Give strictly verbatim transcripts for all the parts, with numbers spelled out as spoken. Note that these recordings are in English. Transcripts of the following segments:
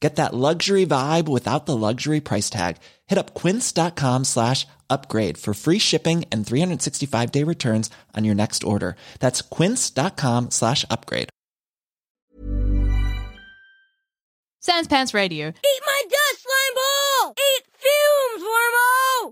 Get that luxury vibe without the luxury price tag. Hit up quince.com slash upgrade for free shipping and three sixty-five day returns on your next order. That's quince.com slash upgrade. Sans Pants Radio. Eat my dust, slime ball! Eat fumes, wormo!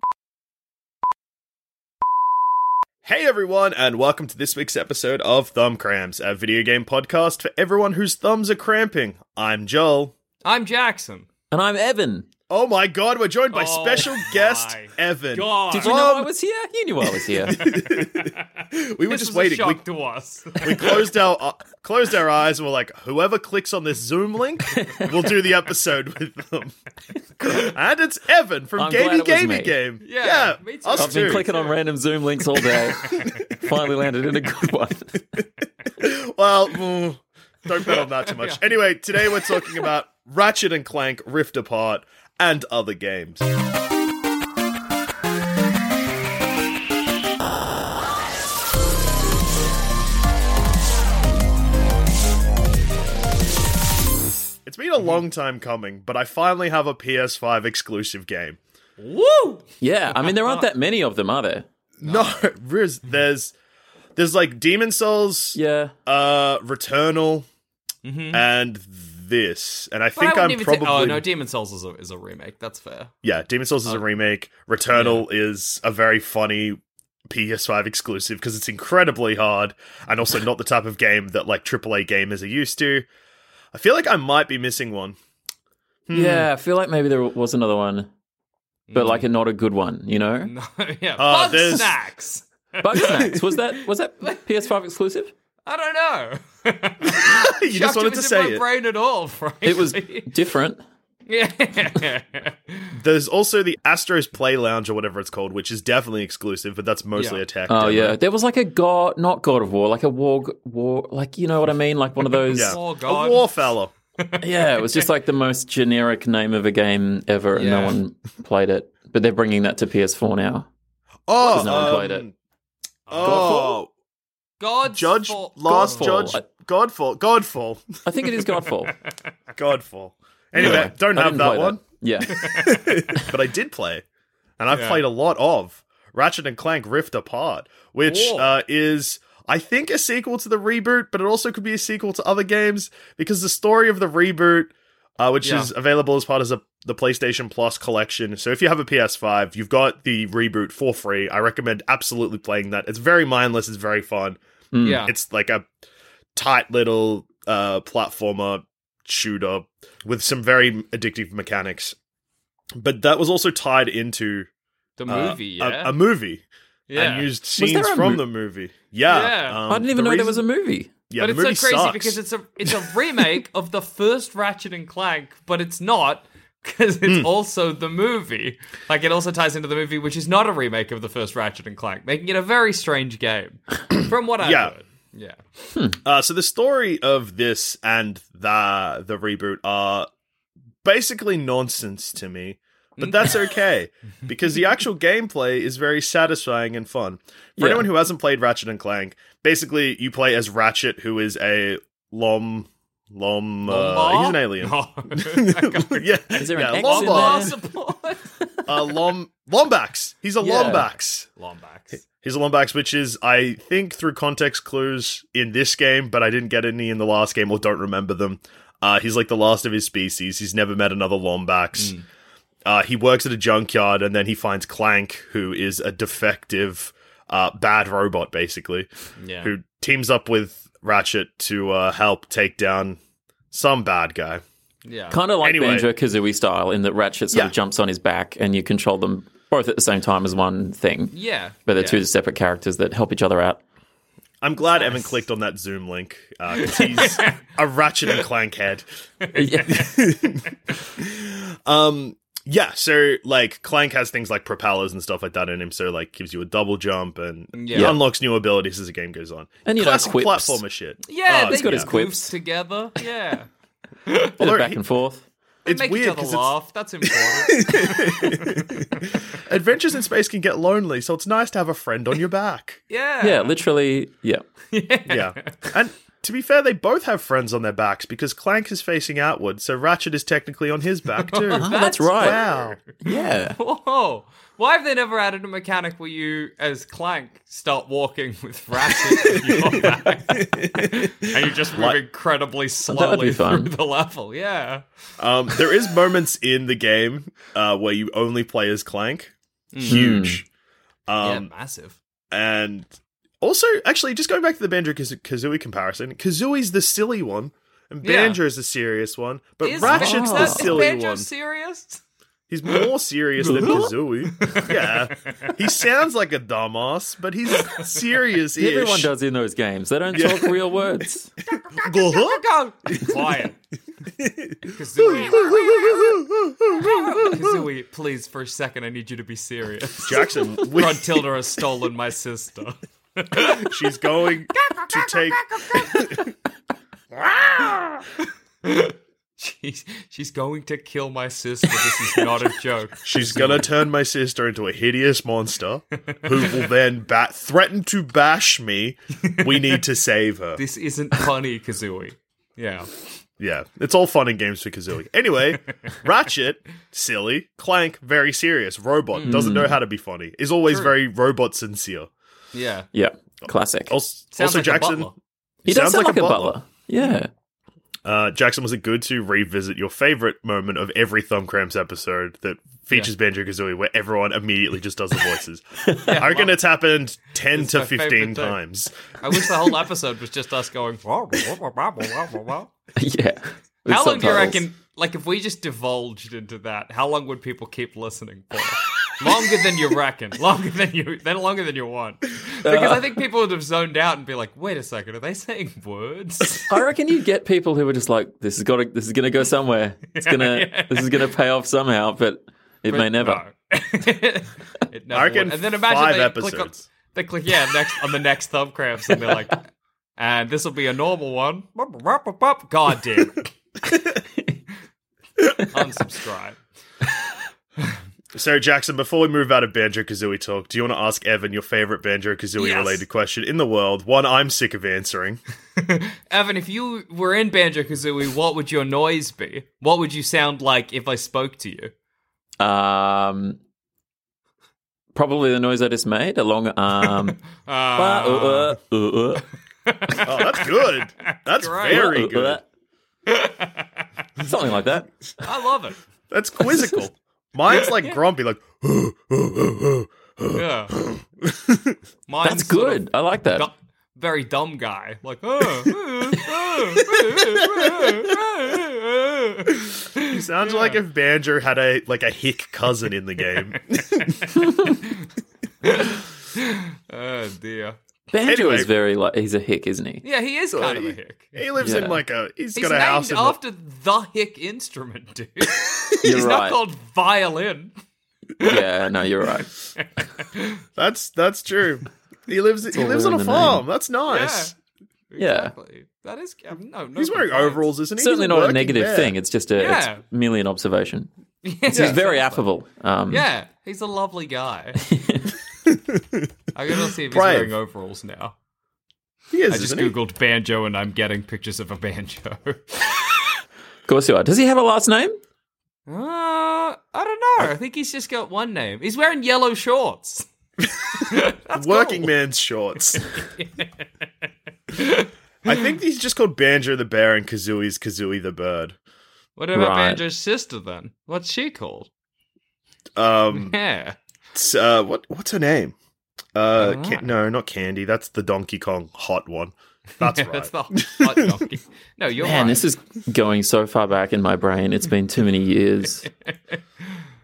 Hey everyone, and welcome to this week's episode of Thumb Cramps, a video game podcast for everyone whose thumbs are cramping. I'm Joel. I'm Jackson. And I'm Evan. Oh my god, we're joined by oh special guest Evan. God. Did you um, know I was here? You knew I was here. we were this just was waiting. A shock we, to us. we closed our uh, closed our eyes and we're like, whoever clicks on this Zoom link, we'll do the episode with them. And it's Evan from I'm Gamey Gamey Game. Yeah, yeah me too. Us I've been too. clicking on random Zoom links all day. Finally landed in a good one. well, mm, don't bet on that too much. Yeah. Anyway, today we're talking about Ratchet and Clank, Rift Apart, and other games. It's been a long time coming, but I finally have a P S five exclusive game. Woo! Yeah, I mean, there aren't that many of them, are there? No, there's, there's, there's like Demon's Souls, yeah. uh, Returnal, mm-hmm. and... This and I but think I I'm probably. T- oh no, Demon's Souls is a, is a remake. That's fair. Yeah, Demon's Souls is um, a remake. Returnal yeah. is a very funny P S five exclusive because it's incredibly hard and also not the type of game that like triple A gamers are used to. I feel like I might be missing one. Hmm. Yeah, I feel like maybe there was another one, but mm. like a not a good one. You know? No, yeah. Uh, Bug Snacks. Bug Snacks was that was that P S five exclusive? I don't know. you Chuck just wanted to say it. It wasn't in my brain at all, frankly. It was different. Yeah. There's also the Astro's Play Lounge or whatever it's called, which is definitely exclusive, but that's mostly yeah. a tech. Oh, demo. yeah. There was like a God, not God of War, like a war, war, like, you know what I mean? Like one of those. yeah. oh, God. A Warfellow. yeah, it was just like the most generic name of a game ever, and yeah. no one played it. But they're bringing that to P S four now. Oh. Because no um, one played it. Oh. Godfall? God's Judge fall. Last Godfall. Judge Godfall Godfall. I think it is Godfall. Godfall. Anyway, yeah, don't have that one. That. Yeah, but I did play, and I've yeah. played a lot of Ratchet and Clank Rift Apart, which uh, is I think a sequel to the reboot, but it also could be a sequel to other games because the story of the reboot, uh, which yeah. is available as part of the PlayStation Plus collection. So if you have a P S five, you've got the reboot for free. I recommend absolutely playing that. It's very mindless. It's very fun. Mm. Yeah, it's like a tight little uh, platformer shooter with some very addictive mechanics. But that was also tied into the movie, uh, yeah? a, a movie, yeah, and used scenes from mo- the movie. Yeah, yeah. Um, I didn't even the know reason- there was a movie. Yeah, but it's so crazy sucks. because it's a it's a remake of the first Ratchet and Clank, but it's not. Because it's mm. also the movie. Like, it also ties into the movie, which is not a remake of the first Ratchet and Clank, making it a very strange game, from what I yeah. heard. Yeah. Hmm. Uh, so the story of this and the, the reboot are basically nonsense to me, but that's okay, because the actual gameplay is very satisfying and fun. For yeah. anyone who hasn't played Ratchet and Clank, basically, you play as Ratchet, who is a lom... Lom, uh, he's an alien. No. yeah, is there an yeah, Lombax? uh, Lom, Lombax. He's a yeah. Lombax. Lombax. He's a Lombax, which is, I think, through context clues in this game, but I didn't get any in the last game or don't remember them. Uh, he's like the last of his species. He's never met another Lombax. Mm. Uh, he works at a junkyard, and then he finds Clank, who is a defective, uh, bad robot, basically, yeah. who teams up with Ratchet to uh, help take down some bad guy. Yeah, kind of like anyway. Banjo-Kazooie style, in that Ratchet sort yeah. of jumps on his back and you control them both at the same time as one thing. Yeah, but they're yeah. two separate characters that help each other out. I'm glad nice. Evan clicked on that Zoom link, because uh, he's a Ratchet and Clank head. Yeah. um, yeah, so, like, Clank has things like propellers and stuff like that in him, so, like, gives you a double jump and yeah. unlocks new abilities as the game goes on. And, you Classic know, quips. Platformer shit. Yeah, oh, they've got his quips together. Yeah. Although, back he- and forth. It's make weird because laugh. That's important. Adventures in space can get lonely, so it's nice to have a friend on your back. Yeah, yeah, literally, yeah, yeah. yeah. And to be fair, they both have friends on their backs because Clank is facing outward, so Ratchet is technically on his back too. oh, that's, that's right. Wow. Yeah. Whoa. Why have they never added a mechanic where you, as Clank, start walking with Ratchet on your back? And you just move incredibly slowly through the level, yeah. Um, there is moments in the game uh, where you only play as Clank. Mm. Huge. Um, yeah, massive. And also, actually, just going back to the Banjo-Kazooie comparison, Kazooie's the silly one, and Banjo yeah. is the serious one, but is Ratchet's oh. the silly one. Is Banjo serious? He's more serious than Kazooie. Yeah. He sounds like a dumbass, but he's serious-ish. Everyone does in those games. They don't yeah. talk real words. Quiet. Kazooie. Kazooie, please, for a second, I need you to be serious. Jackson. We- Rod Tilda has stolen my sister. She's going to take... She's, she's going to kill my sister. This is not a joke. She's going to turn my sister into a hideous monster who will then ba- threaten to bash me. We need to save her. This isn't funny, Kazooie. Yeah. Yeah. It's all fun and games for Kazooie. Anyway, Ratchet, silly. Clank, very serious. Robot, mm. doesn't know how to be funny. Is always True. very robot sincere. Yeah. Yeah. Classic. Also, also like Jackson. He sounds does sound like, like a butler. butler. Yeah. Uh, Jackson, was it good to revisit your favourite moment of every Thumb Cramps episode that features yeah. Banjo-Kazooie, where everyone immediately just does the voices? yeah, I reckon well, it's happened ten it's to fifteen times. I wish the whole episode was just us going. yeah. How long do you reckon? Like, if we just divulged into that, how long would people keep listening for? Longer than you reckon. Longer than you then longer than you want. Because uh, I think people would have zoned out and be like, wait a second, are they saying words? I reckon you get people who are just like, This is gotta this is gonna go somewhere. It's gonna yeah. this is gonna pay off somehow, but it but may never. No. it never I reckon would. And then imagine five they episodes. click on they click yeah, next on the next Thumb Cramps and they're like, and this'll be a normal one. God damn it. Unsubscribe. So, Jackson, before we move out of Banjo-Kazooie talk, do you want to ask Evan your favourite Banjo-Kazooie-related yes. question in the world? One I'm sick of answering. Evan, if you were in Banjo-Kazooie, what would your noise be? What would you sound like if I spoke to you? Um, probably the noise I just made, a long um. uh, uh, uh, uh, uh. Oh, that's good. That's Great. very good. Something like that. I love it. That's quizzical. Mine's like yeah. grumpy, like. Hoo, hoo, hoo, hoo, hoo, yeah. Mine's That's good. I like that. Du- very dumb guy, like. You sound yeah. like if Banjo had a like a hick cousin in the game. Oh dear. Banjo anyway. is very like he's a hick, isn't he? Yeah, he is so kind he, of a hick. He lives yeah. in like a he's, he's got a house named in after the... the hick instrument, dude. He's right. not called violin. Yeah, no, you're right. that's that's true. He lives it's he lives on a farm. Name. That's nice. Yeah, exactly. yeah. That is I mean, no. no he's wearing complaints. overalls, isn't he? Certainly not a negative there. thing. It's just a yeah. it's merely an observation. Yeah, yeah, he's very affable. Um, yeah, he's a lovely guy. I gotta see if he's Brian. wearing overalls now. He is. I just googled he? banjo and I'm getting pictures of a banjo. Of course you are. Does he have a last name? Uh, I don't know. I think he's just got one name. He's wearing yellow shorts. Working cool. man's shorts. I think he's just called Banjo the Bear and Kazooie's Kazooie the Bird. What about right. Banjo's sister then? What's she called? Um, yeah. Uh, what what's her name? Uh, right. can- no, not candy. That's the Donkey Kong hot one. That's right. That's the hot donkey. No, you're Man, right. This is going so far back in my brain. It's been too many years.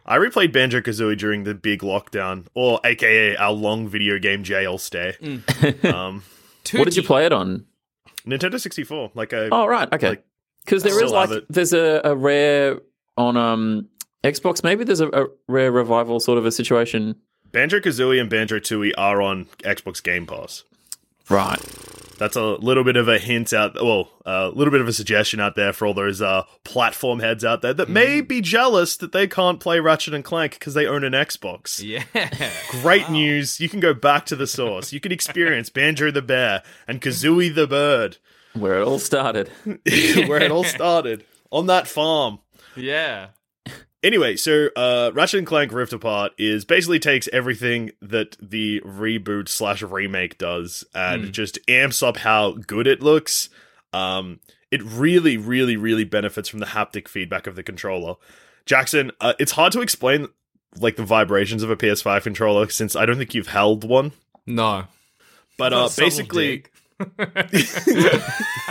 I replayed Banjo-Kazooie during the big lockdown, or A K A our long video game jail stay. Mm. Um, what did you play it on? Nintendo sixty-four. Like a oh right, okay. Because like, there is like there's a, a rare on um Xbox. Maybe there's a, a rare revival sort of a situation. Banjo-Kazooie and Banjo-Tooie are on Xbox Game Pass. Right. That's a little bit of a hint out, well, a little bit of a suggestion out there for all those uh, platform heads out there that mm. may be jealous that they can't play Ratchet and Clank because they own an Xbox. Yeah. Great wow. news. You can go back to the source. You can experience Banjo the Bear and Kazooie the Bird. Where it all started. Where it all started. On that farm. Yeah. Anyway, so uh, Ratchet and Clank Rift Apart is basically takes everything that the reboot slash remake does and mm. just amps up how good it looks. Um, it really, really, really benefits from the haptic feedback of the controller. Jackson, uh, it's hard to explain like the vibrations of a P S five controller since I don't think you've held one. No. But uh, basically... I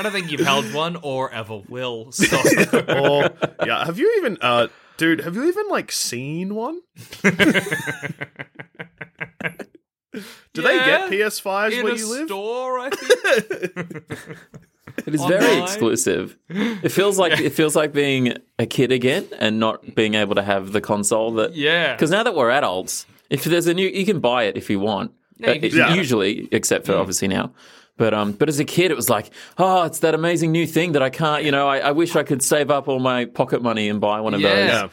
don't think you've held one or ever will. So. or, yeah, have you even... Uh, Dude, have you even, like, seen one? Do they get P S fives in where you live? In a store, I think. It is Online. very exclusive. It feels like yeah. it feels like being a kid again and not being able to have the console. That Yeah. Because now that we're adults, if there's a new... You can buy it if you want. Yeah, you can, yeah. Usually, except for, yeah. obviously, now. But um, but as a kid, it was like, oh, it's that amazing new thing that I can't, you know, I, I wish I could save up all my pocket money and buy one of yeah. those. Yeah.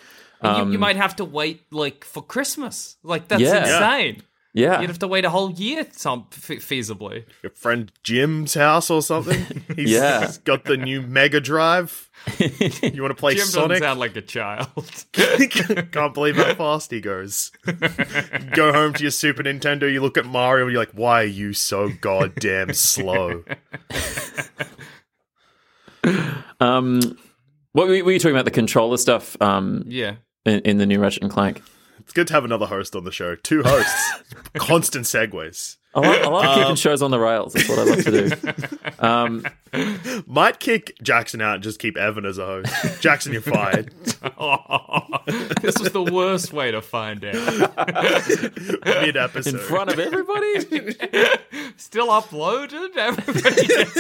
Um, you, you might have to wait, like, for Christmas. Like, that's yeah. insane. Yeah. You'd have to wait a whole year some, fe- feasibly. Your friend Jim's house or something? He's, yeah. he's got the new Mega Drive. You want to play Jim Sonic? Jim doesn't sound like a child. Can't believe how fast he goes. Go home to your Super Nintendo, you look at Mario, and you're like, why are you so goddamn slow? um, What were you talking about, the controller stuff um, Yeah. in, in the new Ratchet and Clank? It's good to have another host on the show. Two hosts. Constant segues. I like, I like um, keeping shows on the rails. That's what I love to do. Um, Might kick Jackson out and just keep Evan as a host. Jackson, you're fired. Oh, this was the worst way to find out. Mid-episode. In front of everybody? Still uploaded? Everybody gets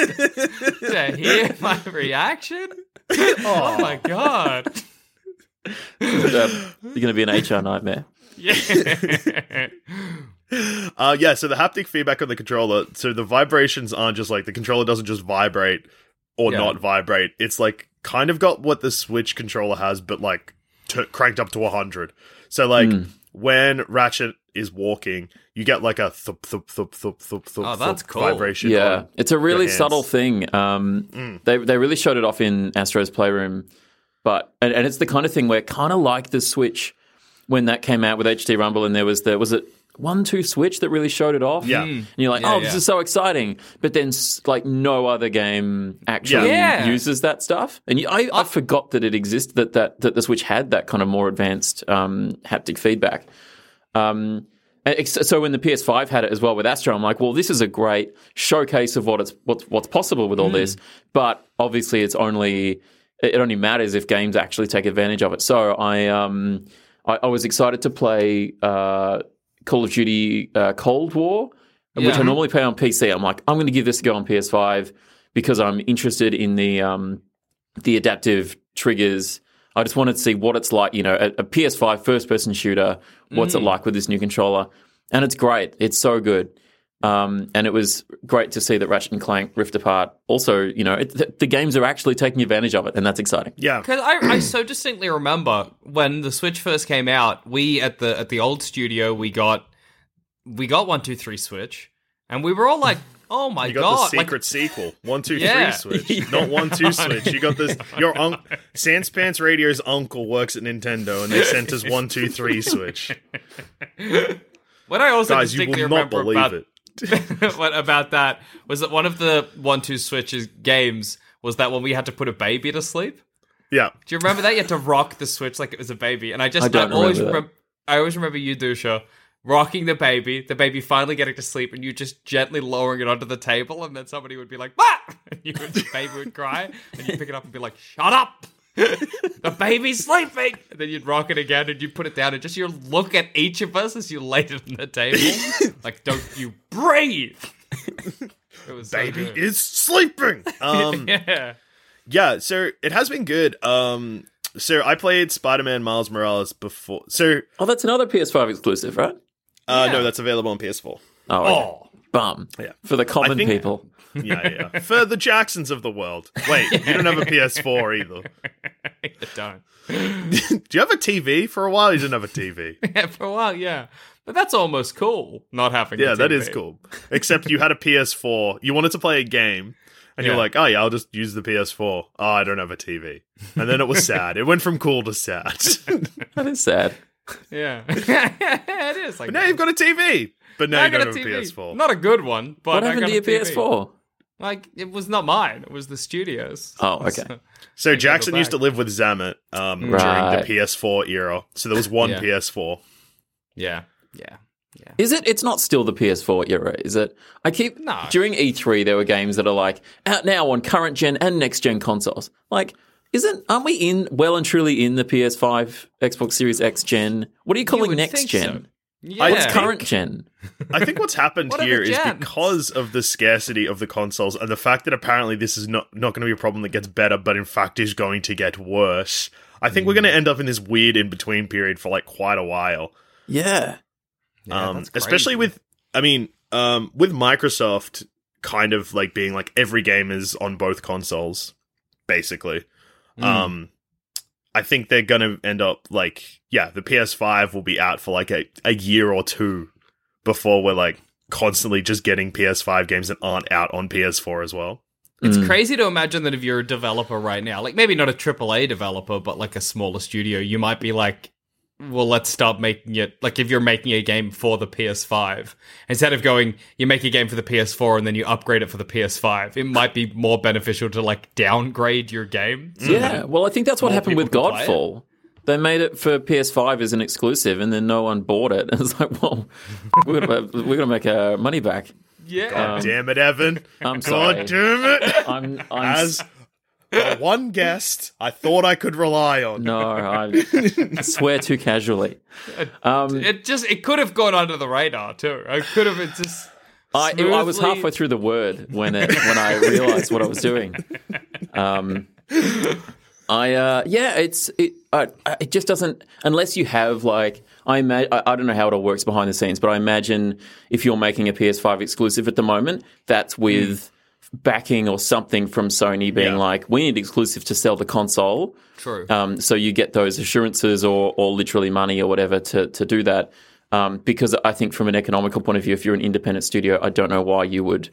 to, to hear my reaction? Oh, oh my God. But, um, you're going to be an H R nightmare. Yeah. uh, yeah, so the haptic feedback on the controller, so the vibrations aren't just like, the controller doesn't just vibrate or yeah. not vibrate. It's like, kind of got what the Switch controller has, but like, t- cranked up to one hundred. So like, mm. when Ratchet is walking, you get like a thup, thup, thup, thup, thup, thup, oh, that's thup cool. vibration. Yeah, it's a really subtle thing. Um, mm. They they really showed it off in Astro's Playroom. But and, and it's the kind of thing where kind of like the Switch when that came out with H D Rumble and there was the, was it one two Switch that really showed it off? Yeah. And you're like, yeah, oh, yeah. this is so exciting. But then like no other game actually yeah. uses that stuff. And you, I, I forgot that it existed, that, that that the Switch had that kind of more advanced um, haptic feedback. Um, and so when the P S five had it as well with Astro, I'm like, well, this is a great showcase of what it's what's, what's possible with all mm. this. But obviously it's only... It only matters if games actually take advantage of it. So I um I, I was excited to play uh, Call of Duty uh, Cold War, yeah. which I normally play on P C. I'm like, I'm going to give this a go on P S five because I'm interested in the um the adaptive triggers. I just wanted to see what it's like, you know, a, a P S five first-person shooter, what's mm. it like with this new controller. And it's great. It's so good. Um, and it was great to see that Ratchet and Clank Rift Apart also, you know, it, th- the games are actually taking advantage of it, and that's exciting. Yeah. Because I, I so distinctly remember when the Switch first came out, we at the at the old studio, we got we got one two three Switch, and we were all like, oh my God. You got God. the secret like, sequel, one two three yeah. Switch, yeah. not one two Switch. You got this, your un- Sanspants Radio's uncle works at Nintendo, and they sent us one two three Switch. What I also Guys, distinctly you will not believe about- it. What about that was that one of the one two Switch's games was that when we had to put a baby to sleep? Yeah. Do you remember that? You had to rock the Switch like it was a baby. And I just I, don't I always remember, remember I always remember you, Dusha, rocking the baby, the baby finally getting to sleep, and you just gently lowering it onto the table, and then somebody would be like, ah! And you would, the baby would cry, and you'd pick it up and be like, shut up! The baby's sleeping! And then you'd rock it again, and you'd put it down, and just you look at each of us as you laid it on the table. Like, don't you breathe! It was baby so is sleeping! Um, yeah. Yeah, so it has been good. Um, so I played Spider-Man Miles Morales before. So oh, that's another P S five exclusive, right? Uh, yeah. No, that's available on P S four. Oh, okay. Oh. Bum. Yeah. For the common think, people. Yeah, yeah. For the Jacksons of the world. Wait, you don't have a P S four either. You don't. Do you have a T V? For a while, you didn't have a T V. Yeah, for a while, yeah. But that's almost cool, not having yeah, a T V. Yeah, that is cool. Except you had a P S four, you wanted to play a game, and yeah. you're like, oh yeah, I'll just use the P S four. Oh, I don't have a T V. And then it was sad. It went from cool to sad. That is sad. Yeah. It is. Like but now that. You've got a T V. But now, now you got don't a have a P S four. Not a good one, but what I got a T V. What happened to your P S four? Like, it was not mine. It was the studio's. Oh, okay. So, so Jackson used to live with Zamet um, right. during the P S four era. So there was one yeah. P S four. Yeah. Yeah. Yeah. Is it? It's not still the P S four era, is it? I keep... No. During E three, there were games that are like, out now on current gen and next gen consoles. Like... Isn't aren't we in well and truly in the P S five, Xbox Series X gen? What are you calling you next gen? So. Yeah. What's current gen? I think what's happened what here is because of the scarcity of the consoles and the fact that apparently this is not, not going to be a problem that gets better, but in fact is going to get worse. I think mm. we're going to end up in this weird in between period for like quite a while. Yeah, yeah um, especially with I mean um, with Microsoft kind of like being like every game is on both consoles basically. Mm. Um, I think they're going to end up like, yeah, the P S five will be out for like a, a year or two before we're like constantly just getting P S five games that aren't out on P S four as well. It's mm. crazy to imagine that if you're a developer right now, like maybe not a triple A developer, but like a smaller studio, you might be like, well, let's start making it, like if you're making a game for the P S five, instead of going, you make a game for the P S four and then you upgrade it for the P S five, it might be more beneficial to like downgrade your game. So yeah, well, I think that's what happened with Godfall. They made it for P S five as an exclusive and then no one bought it. And it's like, well, we're going to make our money back. Yeah. God um, damn it, Evan. I'm sorry. God damn it. I'm, I'm as... Well, one guest I thought I could rely on. No, I swear too casually. Um, it just it could have gone under the radar too. I could have it just. I, it, I was halfway through the word when it when I realized what I was doing. Um, I uh, yeah, it's it uh, it just doesn't unless you have like I imagine I, I don't know how it all works behind the scenes, but I imagine if you're making a P S five exclusive at the moment, that's with. Mm. backing or something from Sony being yeah. like, we need exclusive to sell the console. True. Um, so you get those assurances or or literally money or whatever to, to do that. Um, because I think from an economical point of view, if you're an independent studio, I don't know why you would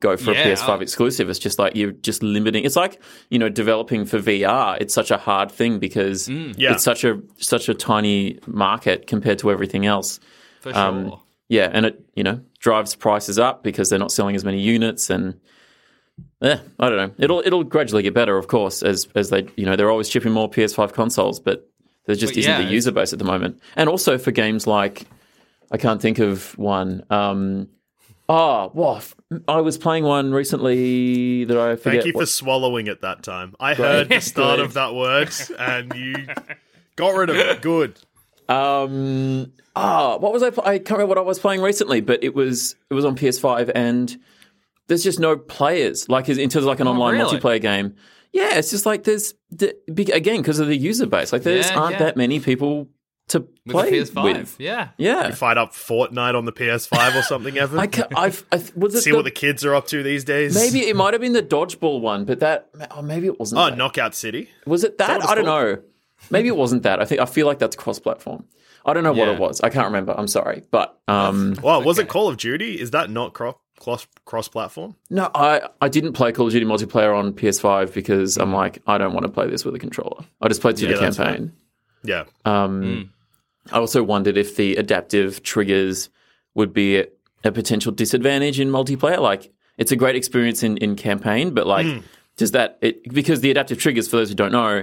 go for yeah. a P S five exclusive. It's just like you're just limiting. It's like, you know, developing for V R. It's such a hard thing because mm. yeah. it's such a such a tiny market compared to everything else. For sure. Um, yeah, and it, you know, drives prices up because they're not selling as many units and... Yeah, I don't know. It'll it'll gradually get better, of course, as as they you know they're always shipping more P S five consoles, but there just but isn't yeah. the user base at the moment. And also for games like I can't think of one. Um, oh, well, I was playing one recently that I forget. Thank you what... for swallowing it that time. I Great. heard the start of that word, and you got rid of it. Good. Um. Ah, oh, what was I? Pl- I can't remember what I was playing recently, but it was it was on P S five and. There's just no players, like in terms of like an oh, online really? multiplayer game. Yeah, it's just like there's, again, because of the user base, like there yeah, just aren't yeah. that many people to with play P S five. With. Yeah. Yeah. You fight up Fortnite on the P S five or something, Evan? I can't, I've, I was it See the, what the kids are up to these days? Maybe it might have been the dodgeball one, but that, oh, maybe it wasn't Oh, that. Knockout City? Was it that? that I don't know. Maybe it wasn't that. I think I feel like that's cross-platform. I don't know yeah. what it was. I can't remember. I'm sorry. But, um. Well, was okay. it Call of Duty? Is that not cross? Cross, cross-platform? No, I, I didn't play Call of Duty multiplayer on P S five because I'm like, I don't want to play this with a controller. I just played through yeah, the campaign. Yeah. Um, mm. I also wondered if the adaptive triggers would be a, a potential disadvantage in multiplayer. Like, it's a great experience in, in campaign, but like, mm. does that... It, because the adaptive triggers, for those who don't know,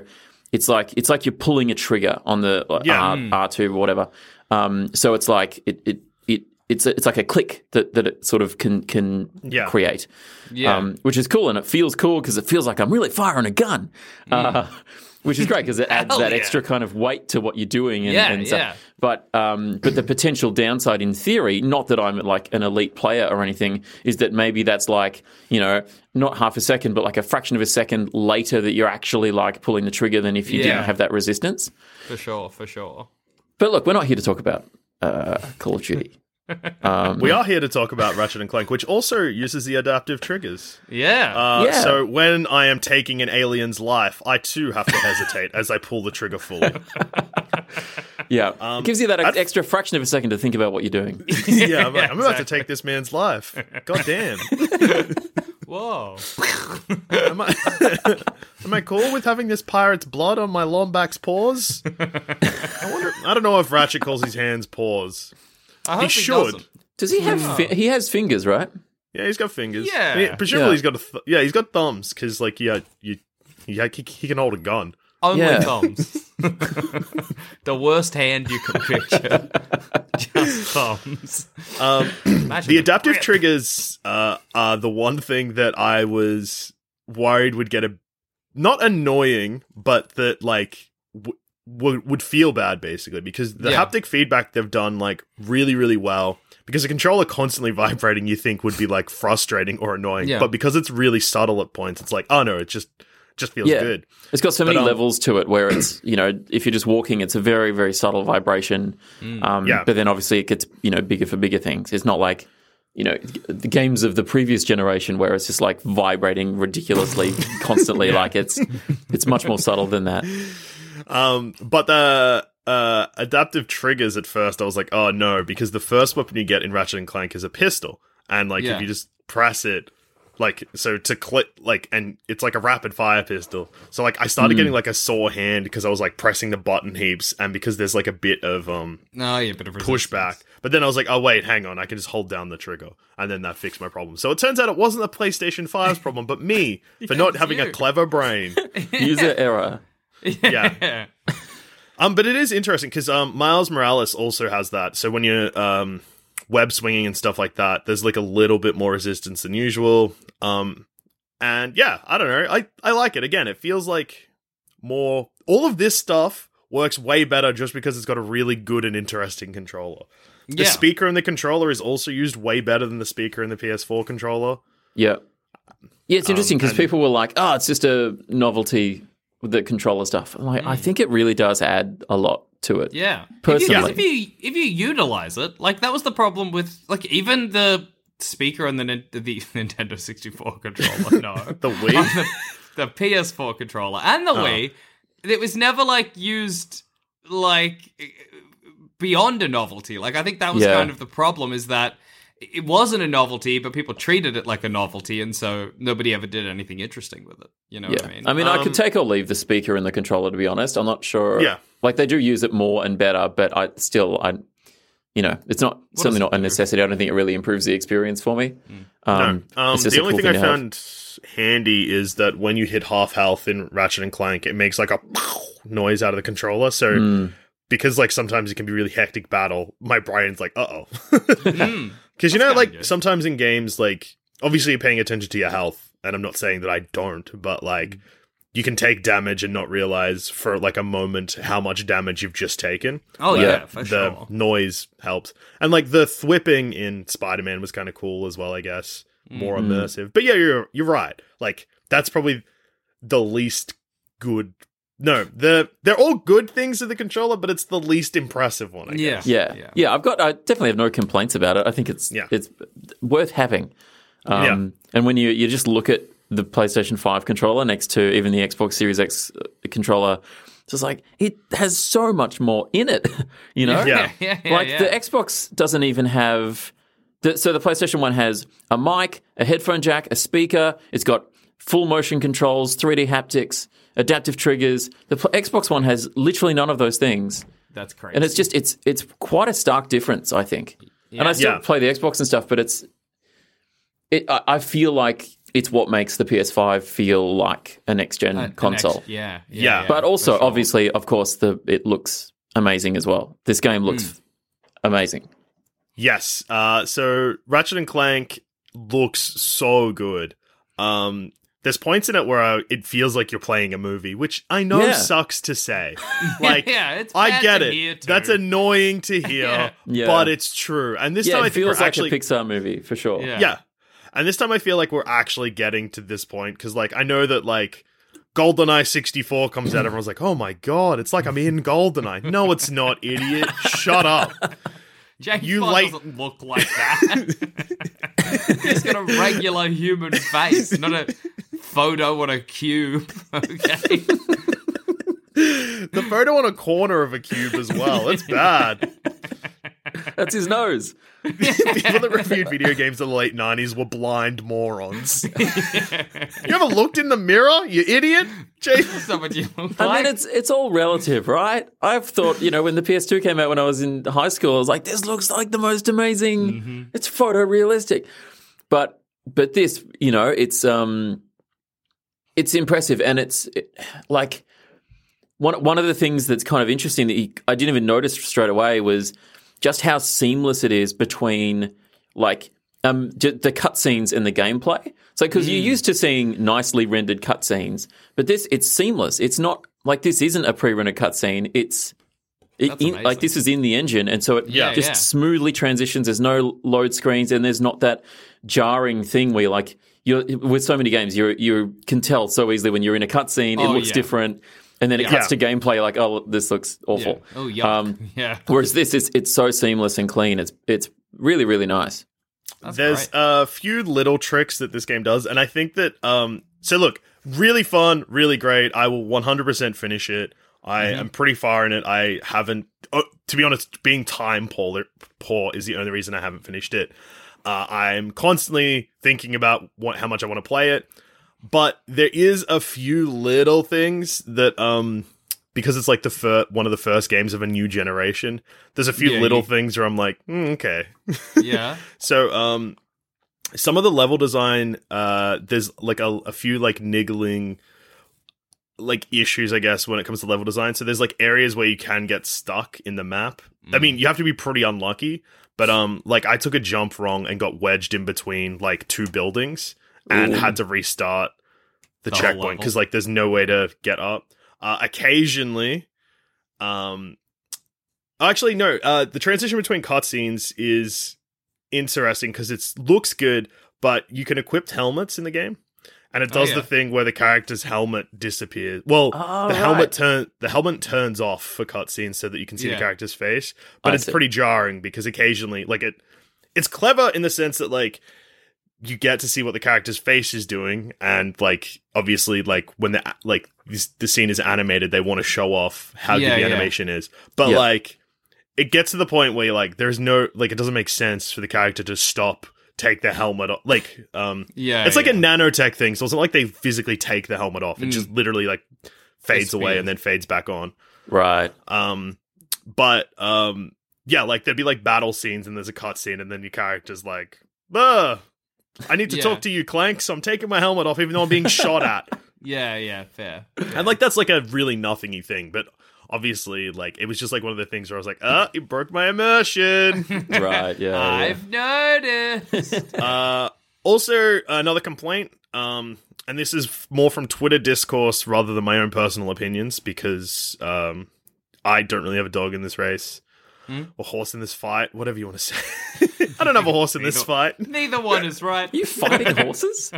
it's like it's like you're pulling a trigger on the like, yeah. R, mm. R two or whatever. Um, so it's like... it. it it's a, it's like a click that, that it sort of can can yeah. create, yeah. Um, which is cool, and it feels cool because it feels like I'm really firing a gun, uh, mm. which is great because it adds that yeah. extra kind of weight to what you're doing. And, yeah, and stuff. yeah. But um, but the potential downside, in theory, not that I'm like an elite player or anything, is that maybe that's like, you know, not half a second, but like a fraction of a second later that you're actually like pulling the trigger than if you yeah. didn't have that resistance. For sure, for sure. But look, we're not here to talk about uh, Call of Duty. Um, we are here to talk about Ratchet and Clank, which also uses the adaptive triggers. Yeah. Uh, yeah. So when I am taking an alien's life, I too have to hesitate as I pull the trigger fully. Yeah. Um, it gives you that I'd... extra fraction of a second to think about what you're doing. yeah, yeah, I'm about exactly. to take this man's life. God damn. Whoa. am, I, am I cool with having this pirate's blood on my Lombax paws? I wonder. I don't know if Ratchet calls his hands paws. I hope he, he should. Doesn't. Does he have? Yeah. Fi- he has fingers, right? Yeah, he's got fingers. Yeah, he, presumably yeah. he's got. A th- yeah, he's got thumbs because, like, yeah, you, yeah, he, he can hold a gun. Only yeah. thumbs. The worst hand you can picture. Just thumbs. Um, the adaptive grip. triggers uh, are the one thing that I was worried would get a not annoying, but that like. W- Would would feel bad basically because the yeah. haptic feedback they've done like really really well because a controller constantly vibrating you think would be like frustrating or annoying yeah. but because it's really subtle at points it's like oh no it just just feels yeah. good. It's got so many but, um, levels to it where it's you know if you're just walking it's a very very subtle vibration mm, um, yeah. but then obviously it gets you know bigger for bigger things. It's not like you know the games of the previous generation where it's just like vibrating ridiculously constantly yeah. like it's it's much more subtle than that. Um, but the uh, adaptive triggers at first, I was like, oh no, because the first weapon you get in Ratchet and Clank is a pistol, and like yeah. if you just press it, like so to click, like and it's like a rapid fire pistol. So like I started mm. getting like a sore hand because I was like pressing the button heaps, and because there's like a bit of um, oh, yeah, bit of pushback. But then I was like, oh wait, hang on, I can just hold down the trigger, and then that fixed my problem. So it turns out it wasn't the PlayStation five's problem, but me for yes, not having you. a clever brain. User error. Yeah. yeah. Um, but it is interesting because um, Miles Morales also has that. So when you're um, web swinging and stuff like that, there's like a little bit more resistance than usual. Um, and yeah, I don't know. I, I like it. Again, it feels like more... All of this stuff works way better just because it's got a really good and interesting controller. The yeah. speaker in the controller is also used way better than the speaker in the P S four controller. Yeah. Yeah, it's interesting because um, and- people were like, oh, it's just a novelty... the controller stuff. Like, mm. I think it really does add a lot to it. Yeah. Personally. If you, if you, if you utilize it, like, that was the problem with, like, even the speaker on the, the Nintendo sixty-four controller. No. The Wii? The, the P S four controller and the oh. Wii. It was never, like, used, like, beyond a novelty. Like, I think that was yeah. kind of the problem is that it wasn't a novelty, but people treated it like a novelty, and so nobody ever did anything interesting with it. You know yeah. what I mean? I mean, um, I could take or leave the speaker and the controller, to be honest. I'm not sure. Yeah. Like, they do use it more and better, but I still, I, you know, it's not certainly not a necessity. I don't think it really improves the experience for me. Mm. Um, no. um The only cool thing, thing I found handy is that when you hit half health in Ratchet and Clank, it makes, like, a noise out of the controller, so... Mm. Because, like, sometimes it can be really hectic battle, my brain's like, uh-oh. Because, you know, like, good. sometimes in games, like, obviously you're paying attention to your health, and I'm not saying that I don't, but, like, you can take damage and not realize for, like, a moment how much damage you've just taken. Oh, like, yeah, for sure. The noise helps. And, like, the thwipping in Spider-Man was kind of cool as well, I guess. More mm-hmm. immersive. But, yeah, you're you're right. Like, that's probably the least good... No, the they're all good things to the controller, but it's the least impressive one, I yeah. guess. Yeah. yeah, yeah. I've got. I definitely have no complaints about it. I think it's yeah. it's worth having. Um, yeah. And when you, you just look at the PlayStation five controller next to even the Xbox Series X controller, it's just like it has so much more in it. You know, yeah, yeah. yeah like yeah. the Xbox doesn't even have. The, so the PlayStation one has a mic, a headphone jack, a speaker. It's got full motion controls, three D haptics. Adaptive triggers. The P- Xbox One has literally none of those things. That's crazy. And it's just it's it's quite a stark difference, I think. Yeah. And I still yeah. play the Xbox and stuff, but it's it. I, I feel like it's what makes the P S five feel like a next gen uh, console. Next, yeah, yeah, yeah, yeah. But also, sure. obviously, of course, the it looks amazing as well. This game looks mm. amazing. Yes. Uh, so Ratchet and Clank looks so good. Um, there's points in it where I, it feels like you're playing a movie, which I know yeah. sucks to say. Like, yeah, it's I get to it. Hear too. That's annoying to hear, yeah. Yeah. but it's true. And this yeah, time it I feels think we're like actually... a Pixar movie for sure. Yeah. yeah. And this time I feel like we're actually getting to this point because, like, I know that, like, GoldenEye sixty-four comes out, everyone's like, oh my god, it's like I'm in GoldenEye. No, it's not, idiot. Shut up. Jack Sparrow like- doesn't look like that. He's got a regular human face, not a photo on a cube. Okay. The photo on a corner of a cube as well. It's bad. That's his nose. People that reviewed video games in the late nineties were blind morons. Yeah. You ever looked in the mirror, you idiot? Jesus. I mean, it's it's all relative, right? I've thought, you know, when the P S two came out when I was in high school, I was like, this looks like the most amazing. Mm-hmm. It's photorealistic. But but this, you know, it's um, it's impressive. And it's it, like one, one of the things that's kind of interesting that you, I didn't even notice straight away was just how seamless it is between, like, um, d- the cutscenes and the gameplay. So, because mm. you're used to seeing nicely rendered cutscenes, but this, it's seamless. It's not like this isn't a pre-rendered cutscene. It's it, in, like this is in the engine, and so it yeah, just yeah. smoothly transitions. There's no load screens, and there's not that jarring thing where you're like you're with so many games, you you can tell so easily when you're in a cutscene, oh, it looks yeah. different. And then it yeah. cuts to gameplay like, oh, this looks awful. Yeah. Oh, yuck. Um, yeah. Whereas this, is it's so seamless and clean. It's it's really, really nice. That's There's great. a few little tricks that this game does. And I think that, um, so look, really fun, really great. I will one hundred percent finish it. I mm-hmm. am pretty far in it. I haven't, oh, to be honest, being time poor, poor is the only reason I haven't finished it. Uh, I'm constantly thinking about what, how much I want to play it. But there is a few little things that, um, because it's like the fir- one of the first games of a new generation, there's a few yeah, little yeah. things where I'm like, mm, okay. Yeah. So, um, some of the level design, uh, there's like a, a few like niggling like issues, I guess, when it comes to level design. So there's like areas where you can get stuck in the map. Mm. I mean, you have to be pretty unlucky, but, um, like I took a jump wrong and got wedged in between like two buildings. And Ooh. had to restart the, the checkpoint because, like, there's no way to get up. Uh, occasionally, um, actually, no. Uh, the transition between cutscenes is interesting because it looks good, but you can equip helmets in the game, and it does oh, yeah. the thing where the character's helmet disappears. Well, oh, the helmet right. turn the helmet turns off for cutscenes so that you can see yeah. the character's face, but I it's see. pretty jarring because occasionally, like it, it's clever in the sense that like. You get to see what the character's face is doing, and like obviously, like when the like this, the scene is animated, they want to show off how yeah, good the yeah. animation is. But yeah. like, it gets to the point where like there's no like it doesn't make sense for the character to stop, take the helmet off. Like, um, yeah, it's like yeah. a nanotech thing, so it's not like they physically take the helmet off; it mm. just literally like fades away and then fades back on. Right. Um. But um. Yeah, like there'd be like battle scenes, and there's a cutscene, and then your character's like, ah. I need to yeah. talk to you, Clank, so I'm taking my helmet off even though I'm being shot at. Yeah, yeah, fair. fair. And, like, that's, like, a really nothingy thing, but obviously, like, it was just, like, one of the things where I was like, ah, it broke my immersion. Right, yeah. I've yeah. noticed. Uh, also, another complaint, um, and this is f- more from Twitter discourse rather than my own personal opinions because um, I don't really have a dog in this race. Hmm? A horse in this fight, whatever you want to say. I don't have a horse in this neither, fight. Neither one is right. Are you fighting horses?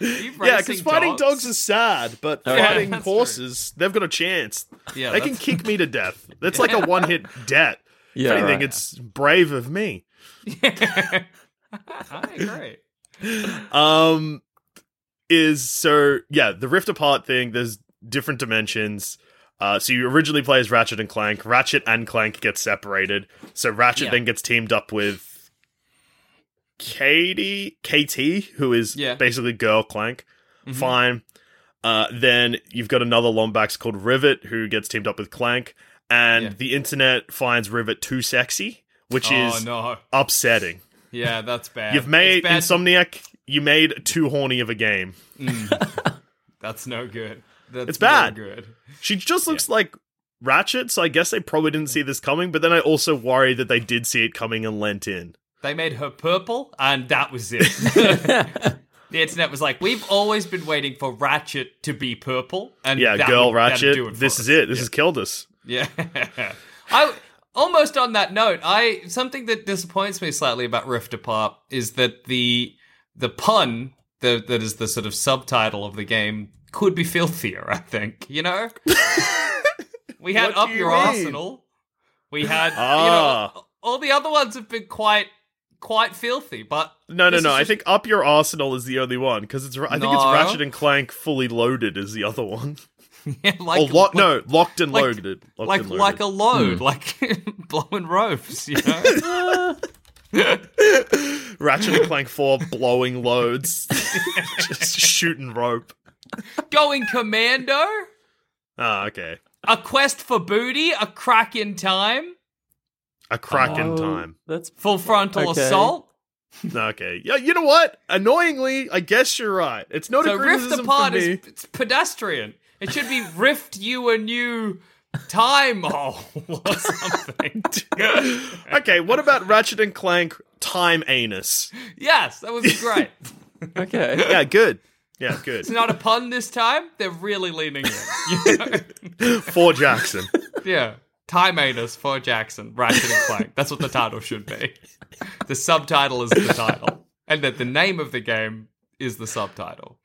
You yeah, because fighting dogs is sad, but yeah, fighting horses, true. They've got a chance. Yeah, they that's... can kick me to death. That's yeah. like a one-hit debt. Yeah, if anything, right. it's brave of me. Yeah. I agree. Um, is so yeah, the Rift Apart thing. There's different dimensions. Uh, so you originally play as Ratchet and Clank. Ratchet and Clank get separated. So Ratchet yeah. then gets teamed up with Katie, K T, who is yeah. basically Girl Clank. Mm-hmm. Fine. Uh, then you've got another Lombax called Rivet, who gets teamed up with Clank. And yeah. the internet finds Rivet too sexy, which oh, is no. upsetting. Yeah, that's bad. You've made, bad. Insomniac, you made too horny of a game. Mm. That's no good. That's it's bad. Good. She just looks yeah. like Ratchet, so I guess they probably didn't see this coming, but then I also worry that they did see it coming and lent in. They made her purple, and that was it. The internet was like, we've always been waiting for Ratchet to be purple. And yeah, that girl would, Ratchet, this us. is it. This yeah. has killed us. Yeah. I Almost on that note, I something that disappoints me slightly about Rift Apart is that the the pun the, that is the sort of subtitle of the game could be filthier, I think, you know? We had what Up Your mean? Arsenal. We had, ah. you know, all the other ones have been quite quite filthy, but... No, no, no, just... I think Up Your Arsenal is the only one, because it's. I think no. it's Ratchet and Clank Fully Loaded is the other one. Yeah, like... Or lo- like no, Locked and like, Loaded. Locked like and loaded. Like a load, hmm. like blowing ropes, you know? Ratchet and Clank four, blowing loads. Just shooting rope. Going commando? Ah, okay. A quest for booty, a crack in time. A crack oh, in time. That's full frontal okay. assault. Okay. Yeah, you know what? Annoyingly, I guess you're right. It's not so a criticism Rift Apart for me. Is, it's pedestrian. It should be Rift You a New Time Hole or something. Okay, what about Ratchet and Clank Time Anus? Yes, that would be great. Okay. Yeah, good. Yeah, good. It's not a pun this time. They're really leaning in. You know? For Jackson. Yeah. Time anus for Jackson. Ratchet and Clank. That's what the title should be. The subtitle is the title. And that the name of the game is the subtitle.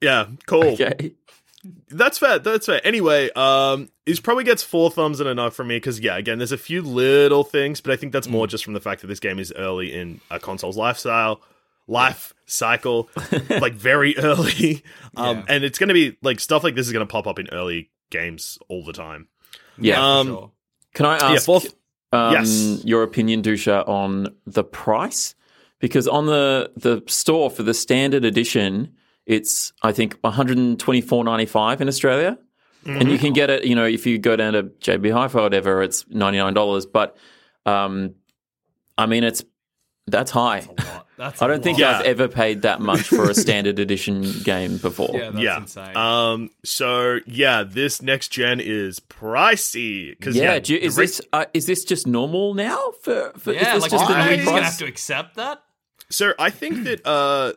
Yeah, cool. Okay. That's fair. That's fair. Anyway, um, this probably gets four thumbs and a no from me because, yeah, again, there's a few little things, but I think that's more just from the fact that this game is early in a console's lifestyle. Life cycle, like very early, um, yeah. and it's going to be like stuff like this is going to pop up in early games all the time. Yeah, um, for sure. Can I ask yeah, um, yes. your opinion, Dusha, on the price? Because on the the store for the standard edition, it's I think one hundred and twenty four ninety five in Australia, mm-hmm. and you can get it. You know, if you go down to J B Hi-Fi or whatever, it's ninety nine dollars. But um, I mean, it's that's high. That's a lot. That's I don't think yeah. I've ever paid that much for a standard edition game before. Yeah, that's yeah. insane. Um, so, yeah, this next gen is pricey. Cause, yeah, yeah you, is, re- this, uh, is this just normal now? For, for Yeah, is this like, just I, the new price? You have to accept that? So, I think that, uh,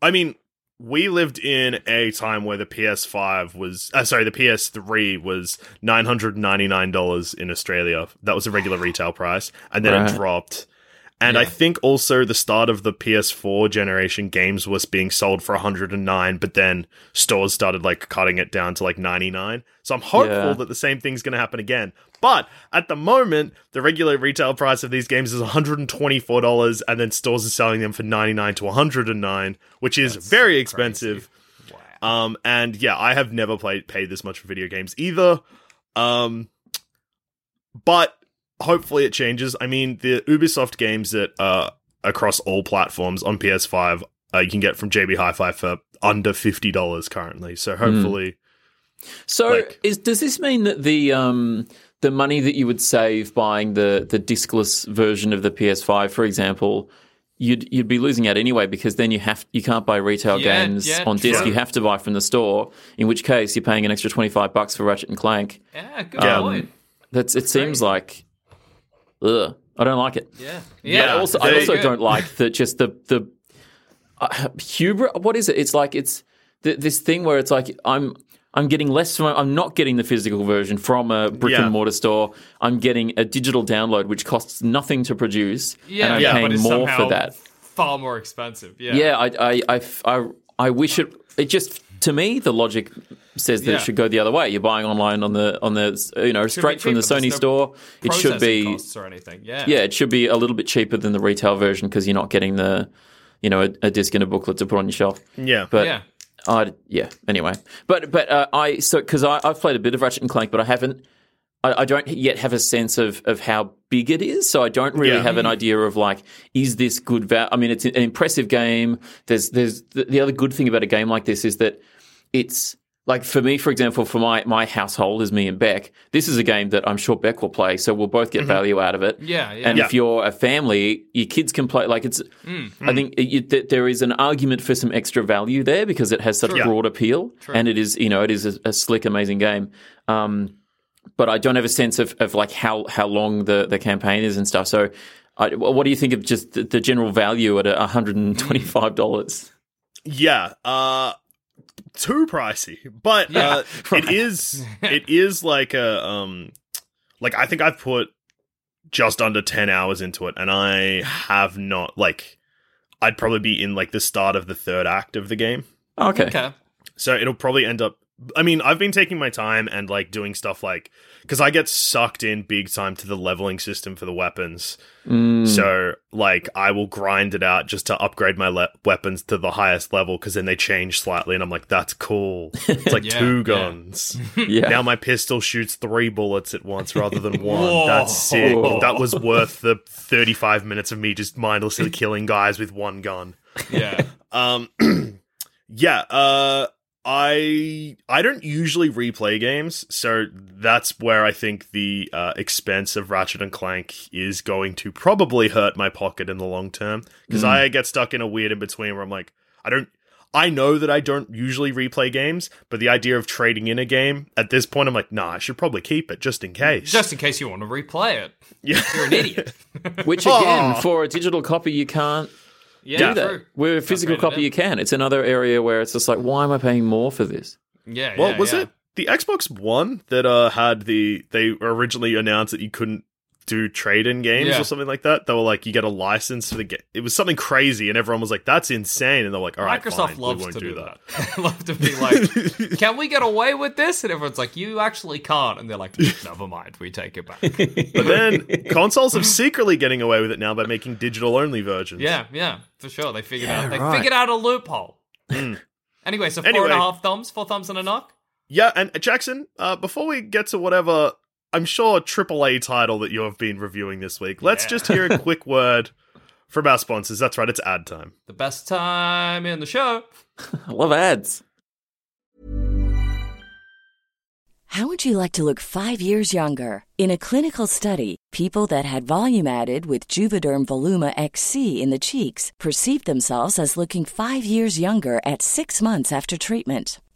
I mean, we lived in a time where the P S five was, uh, sorry, the P S three was nine hundred ninety-nine dollars in Australia. That was a regular retail price. And then right. it dropped. And yeah. I think also the start of the P S four generation games was being sold for one hundred nine, but then stores started like cutting it down to like ninety-nine. So I'm hopeful yeah. that the same thing's going to happen again. But at the moment, the regular retail price of these games is one hundred twenty-four dollars, and then stores are selling them for ninety-nine to one hundred nine, which is That's very so expensive. Wow. Um, and yeah, I have never played paid this much for video games either. Um, but hopefully it changes. I mean, the Ubisoft games that are across all platforms on P S five, uh, you can get from J B Hi-Fi for under fifty dollars currently. So hopefully... Mm. So like, is, does this mean that the um, the money that you would save buying the, the discless version of the P S five, for example, you'd you'd be losing out anyway because then you have you can't buy retail yeah, games yeah, on disc. True. You have to buy from the store, in which case you're paying an extra twenty-five bucks for Ratchet and Clank. Yeah, good um, point. That's, it that's seems great. Like... Ugh, I don't like it. Yeah, yeah. But I also, I also don't like the just the the uh, hubris. What is it? It's like it's th- this thing where it's like I'm I'm getting less. From, I'm not getting the physical version from a brick yeah. and mortar store. I'm getting a digital download which costs nothing to produce, yeah, and I'm yeah, paying but it's more for that. Far more expensive. Yeah, yeah. I I I, I, I wish it. It just. To me, the logic says that yeah. it should go the other way. You're buying online on the on the you know straight from the Sony no store. It should be costs or anything. Yeah, yeah, it should be a little bit cheaper than the retail version because you're not getting the you know a, a disc and a booklet to put on your shelf. Yeah, but yeah, I yeah. Anyway, but but uh, I so because I've played a bit of Ratchet and Clank, but I haven't. I, I don't yet have a sense of of how big it is, so I don't really yeah. have an idea of like, is this good value? I mean, it's an impressive game. There's there's the, the other good thing about a game like this is that. It's like for me, for example, for my, my household is me and Beck. This is a game that I'm sure Beck will play, so we'll both get mm-hmm. value out of it. Yeah, yeah. And yeah. if you're a family, your kids can play. Like it's, mm-hmm. I think it, th- there is an argument for some extra value there because it has such True. broad appeal, True. and it is, you know, it is a, a slick, amazing game. Um, but I don't have a sense of, of like how, how long the, the campaign is and stuff. So I, what do you think of just the, the general value at one hundred twenty-five dollars? Yeah, uh, too pricey, but yeah, uh, right. it is it is like a um, like I think I've put just under ten hours into it, and I have not like I'd probably be in like the start of the third act of the game. Okay, okay. So it'll probably end up. I mean, I've been taking my time and like doing stuff like because I get sucked in big time to the leveling system for the weapons. Mm. So like I will grind it out just to upgrade my le- weapons to the highest level because then they change slightly and I'm like, that's cool. It's like yeah, two guns. Yeah. yeah. Now my pistol shoots three bullets at once rather than one. That's sick. Whoa. That was worth the thirty-five minutes of me just mindlessly killing guys with one gun. Yeah. Um. yeah. Uh. I I don't usually replay games, so that's where I think the uh, expense of Ratchet and Clank is going to probably hurt my pocket in the long term, because mm. I get stuck in a weird in between where I'm like, I don't, I know that I don't usually replay games, but the idea of trading in a game at this point, I'm like, nah, I should probably keep it just in case, just in case you want to replay it. Yeah, you're an idiot. Which again, oh. for a digital copy, you can't. Yeah, do that. True. With a physical copy, you can. It's another area where it's just like, why am I paying more for this? Yeah. Well, yeah, was yeah. it the Xbox One that uh, had the? They originally announced that you couldn't do trade-in games yeah. or something like that. They were like, you get a license for the game. It was something crazy, and everyone was like, "That's insane!" And they're like, "All right, Microsoft fine, loves we won't to do, do that. that. Love to be like, "Can we get away with this?" And everyone's like, "You actually can't." And they're like, "Never mind, we take it back." But then consoles are secretly getting away with it now by making digital-only versions. Yeah, yeah, for sure. They figured yeah, out. They right. figured out a loophole. Mm. Anyway, so four anyway, and a half thumbs, four thumbs and a knock. Yeah, and Jackson, uh, before we get to whatever. I'm sure triple A title that you have been reviewing this week. Let's yeah. just hear a quick word from our sponsors. That's right, it's ad time. The best time in the show. I love ads. How would you like to look five years younger? In a clinical study, people that had volume added with Juvederm Voluma X C in the cheeks perceived themselves as looking five years younger at six months after treatment.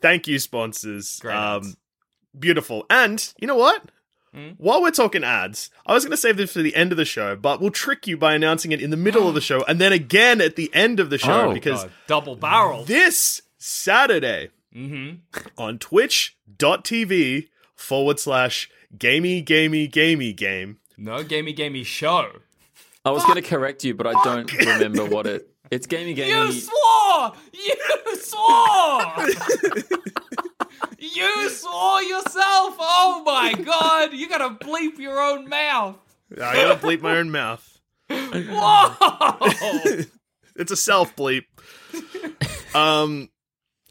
Thank you, sponsors. Great um, beautiful. And you know what? Mm. While we're talking ads, I was going to save this for the end of the show, but we'll trick you by announcing it in the middle of the show and then again at the end of the show oh, because God. Double barrel. This Saturday mm-hmm. on twitch.tv forward slash gamey, gamey, gamey game. No, gamey, gamey show. I was going to correct you, but I don't remember what it It's gamey, gamey. You swore! You swore! You swore yourself! Oh my my God, you gotta bleep your own mouth. I gotta bleep my own mouth. Whoa! It's a self bleep. Um,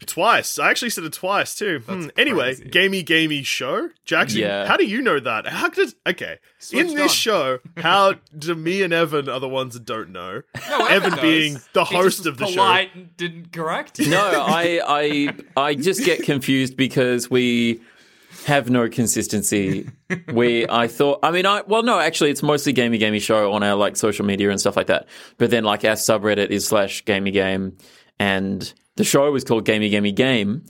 twice. I actually said it twice too. Hmm. Anyway, gamey gamey show. Jackson, yeah. How do you know that? How does okay Switched in this on. show? How do me and Evan are the ones that don't know? No, Evan, Evan being the he host of the polite show. And didn't correct. No, I I I just get confused because we have no consistency. We, I thought, I mean, I, well, no, actually, it's mostly Gamey Gamey Show on our, like, social media and stuff like that. But then, like, our subreddit is slash Gamey Game, and the show was called Gamey Gamey Game.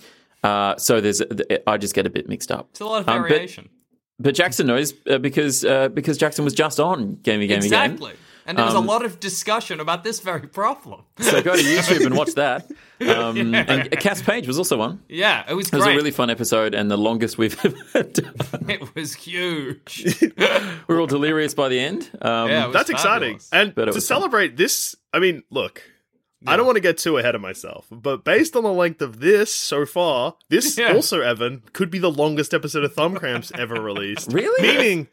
Uh, so there's, I just get a bit mixed up. It's a lot of variation. Um, but, but Jackson knows uh, because uh, because Jackson was just on Gamey Gamey exactly. Game. Exactly. And there was um, a lot of discussion about this very problem. So go to YouTube and watch that. Um, yeah. And Cass Page was also on. Yeah, it was great. It was a really fun episode and the longest we've ever done. It was huge. We were all delirious by the end. Um, yeah, that's exciting. And to celebrate fun. this, I mean, look, yeah. I don't want to get too ahead of myself, but based on the length of this so far, this yeah. also, Evan, could be the longest episode of Thumb Cramps ever released. Really? Meaning...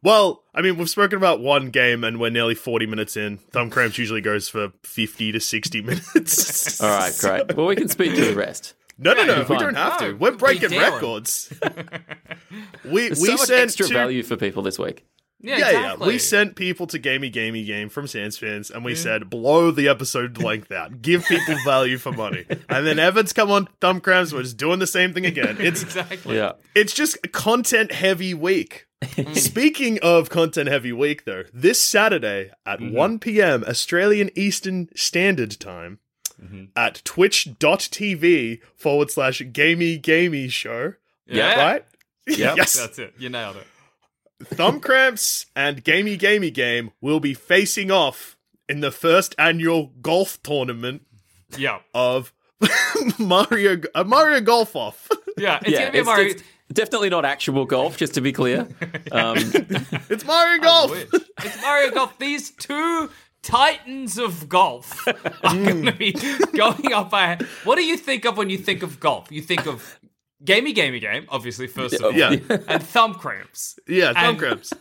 Well, I mean, we've spoken about one game and we're nearly forty minutes in. Thumb Cramps usually goes for fifty to sixty minutes. All right, great. Well, we can speak to the rest. No, yeah, no, no. We fine. don't have no, to. We're breaking records. we There's we so much sent extra to... value for people this week. Yeah, yeah, exactly. yeah. We sent people to Gamey Gamey Game from Sans Fans, and we yeah. said, blow the episode length out. Give people value for money. And then Evan's come on Thumb Cramps. We're just doing the same thing again. It's, exactly. Yeah. It's just a content-heavy week. Speaking of content-heavy week, though, this Saturday at mm-hmm. one p.m. Australian Eastern Standard Time mm-hmm. at twitch.tv forward slash gamey gamey show. Yeah. Right? Yeah. Yes. That's it. You nailed it. Thumb Cramps and Gamey Gamey Game will be facing off in the first annual golf tournament yeah. of Mario uh, Mario Golf Off. Yeah, it's yeah, going to be it's, Mario... It's- Definitely not actual golf, just to be clear. Um, it's Mario Golf! It's Mario Golf. These two titans of golf are mm. going to be going up. By, what do you think of when you think of golf? You think of Gamey Gamey Game, obviously, first of all, yeah. and Thumb Cramps. Yeah, Thumb and Cramps.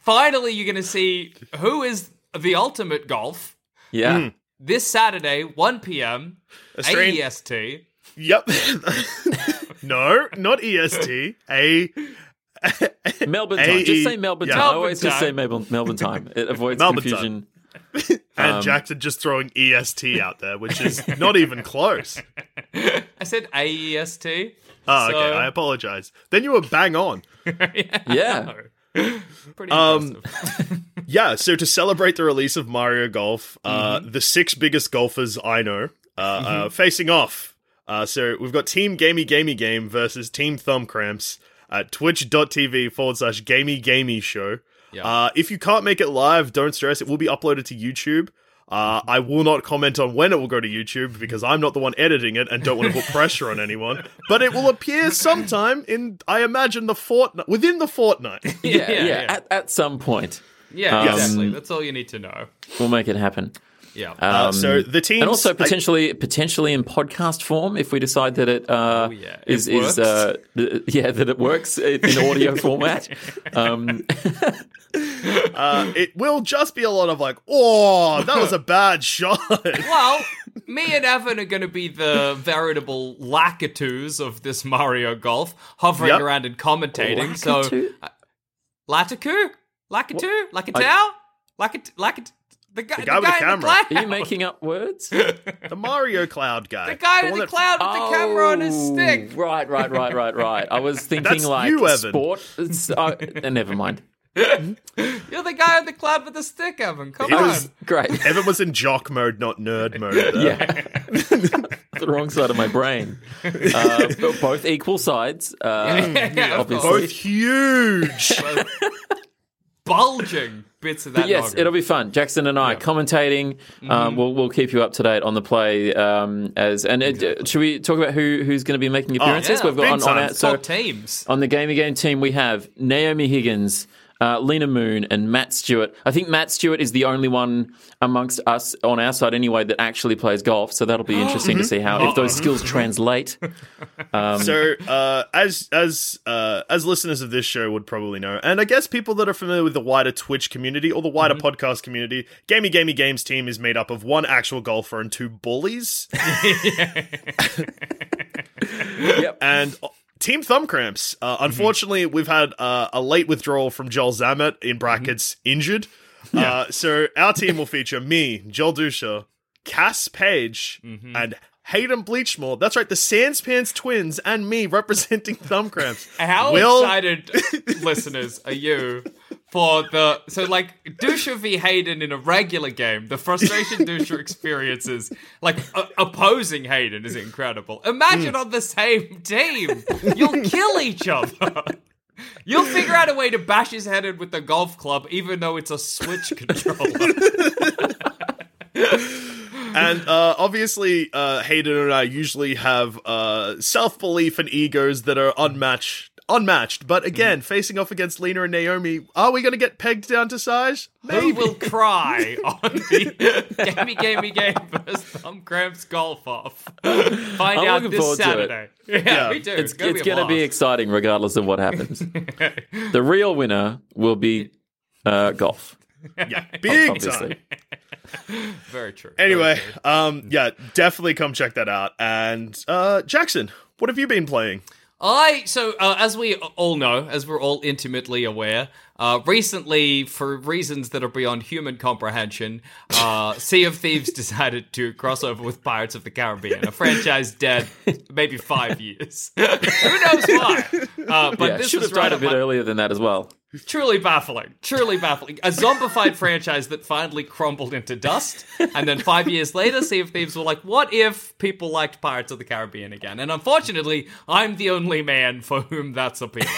Finally, you're going to see who is the ultimate golf. Yeah. Mm. This Saturday, one p.m., Australian- A E S T. Yep. No, not E S T. A Melbourne time. A- just say Melbourne yeah. time. Melbourne I always time. just say Melbourne, Melbourne time. It avoids Melbourne confusion. Um, and Jackson just throwing E S T out there, which is not even close. I said A E S T. Oh, so... okay. I apologize. Then you were bang on. yeah. yeah. Pretty um, impressive. Yeah, so to celebrate the release of Mario Golf, uh, mm-hmm. the six biggest golfers I know uh, mm-hmm. are facing off. Uh, so we've got Team Gamey Gamey Game versus Team Thumb Cramps at twitch.tv forward slash Gamey Gamey Show. Yep. Uh, if you can't make it live, don't stress. It will be uploaded to YouTube. Uh, I will not comment on when it will go to YouTube because I'm not the one editing it and don't want to put pressure on anyone. But it will appear sometime in, I imagine, the fortnight within the fortnight. Yeah, yeah, yeah, yeah. At, at some point. Yeah, um, exactly. That's all you need to know. We'll make it happen. Yeah. Um, uh, so the teams, and also potentially, I, potentially in podcast form, if we decide that it uh, oh, yeah. is, it is uh, yeah, that it works in audio format. Um, uh, it will just be a lot of like, oh, that was a bad shot. Well, me and Evan are going to be the veritable lackatoos of this Mario Golf, hovering yep. around and commentating. Oh, so, uh, Latakoo, Lakitu, Lakatow, Lakat, Lakat. The guy, the guy, the guy with the camera. The Are you making up words? The Mario Cloud guy. The guy in the, the cloud that... with the camera oh, on his stick. Right, right, right, right, right. I was thinking That's like you, Evan. sport. Uh, never mind. You're the guy in the cloud with the stick, Evan. Come he on. Was, Great. Evan was in jock mode, not nerd mode. Though. Yeah. The wrong side of my brain. Uh, both equal sides. Uh, yeah, yeah, obviously. Both huge. Bulging bits of that. But yes, logo. It'll be fun. Jackson and I yeah. commentating. Um, mm-hmm. We'll we'll keep you up to date on the play. Um, as and exactly. uh, should we talk about who who's going to be making appearances? Oh, yeah. We've got Big on, on our so teams on the Gamey Game team. We have Naomi Higgins, uh, Lena Moon, and Matt Stewart. I think Matt Stewart is the only one amongst us on our side anyway that actually plays golf, so that'll be interesting to see how if those skills translate. Um, so uh, as as uh, as listeners of this show would probably know, and I guess people that are familiar with the wider Twitch community or the wider mm-hmm. podcast community, Gamey Gamey Games team is made up of one actual golfer and two bullies. Yep. And Team Thumb Cramps. Uh, unfortunately, mm-hmm. we've had uh, a late withdrawal from Joel Zammett, in brackets, mm-hmm. injured. Yeah. Uh, so our team will feature me, Joel Dusha, Cass Page, mm-hmm. and Hayden Bleechmore. That's right, the Sanspants twins and me representing Thumb Cramps. How Will- excited, listeners, are you for the... So, like, Dusha v. Hayden in a regular game, the frustration Dusha experiences, like, uh, opposing Hayden is incredible. Imagine mm. on the same team. You'll kill each other. You'll figure out a way to bash his head in with the golf club, even though it's a Switch controller. And uh, obviously, uh, Hayden and I usually have uh, self-belief and egos that are unmatched. Unmatched, but again, mm. facing off against Lena and Naomi, are we going to get pegged down to size? Maybe. Who will cry on the Gamey Gamey Game versus Thumb Cramps Golf Off? Find I'm out this Saturday. Yeah, yeah, we do. It's, it's, it's going to be exciting regardless of what happens. The real winner will be uh, golf. Yeah, big time. Very true. Anyway, Very true. Um, yeah, definitely come check that out. And uh, Jackson, what have you been playing? I, so, uh, as we all know, as we're all intimately aware, uh, recently, for reasons that are beyond human comprehension, uh, Sea of Thieves decided to cross over with Pirates of the Caribbean, a franchise dead maybe five years. Who knows why? Uh, but yeah, this should have right died a bit my- earlier than that as well. Truly baffling, truly baffling. A zombified franchise that finally crumbled into dust, and then five years later, Sea of Thieves were like, what if people liked Pirates of the Caribbean again? And unfortunately, I'm the only man for whom that's appealing.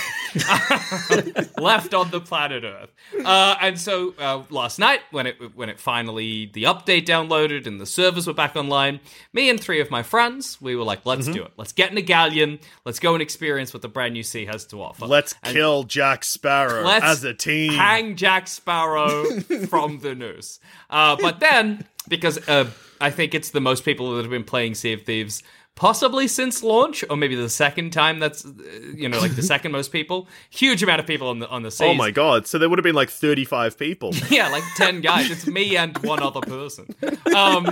Left on the planet Earth. Uh, and so, uh, last night, when it when it finally, the update downloaded and the servers were back online, me and three of my friends, we were like, let's mm-hmm. do it. Let's get in a galleon. Let's go and experience what the brand new sea has to offer. Let's and- kill Jack Sparrow. Let's as a team. hang Jack Sparrow from the noose. Uh, but then, because uh, I think it's the most people that have been playing Sea of Thieves possibly since launch, or maybe the second time that's, uh, you know, like the second most people. Huge amount of people on the on the seas. Oh my god, so there would have been like thirty-five people. Yeah, like ten guys. It's me and one other person. Um...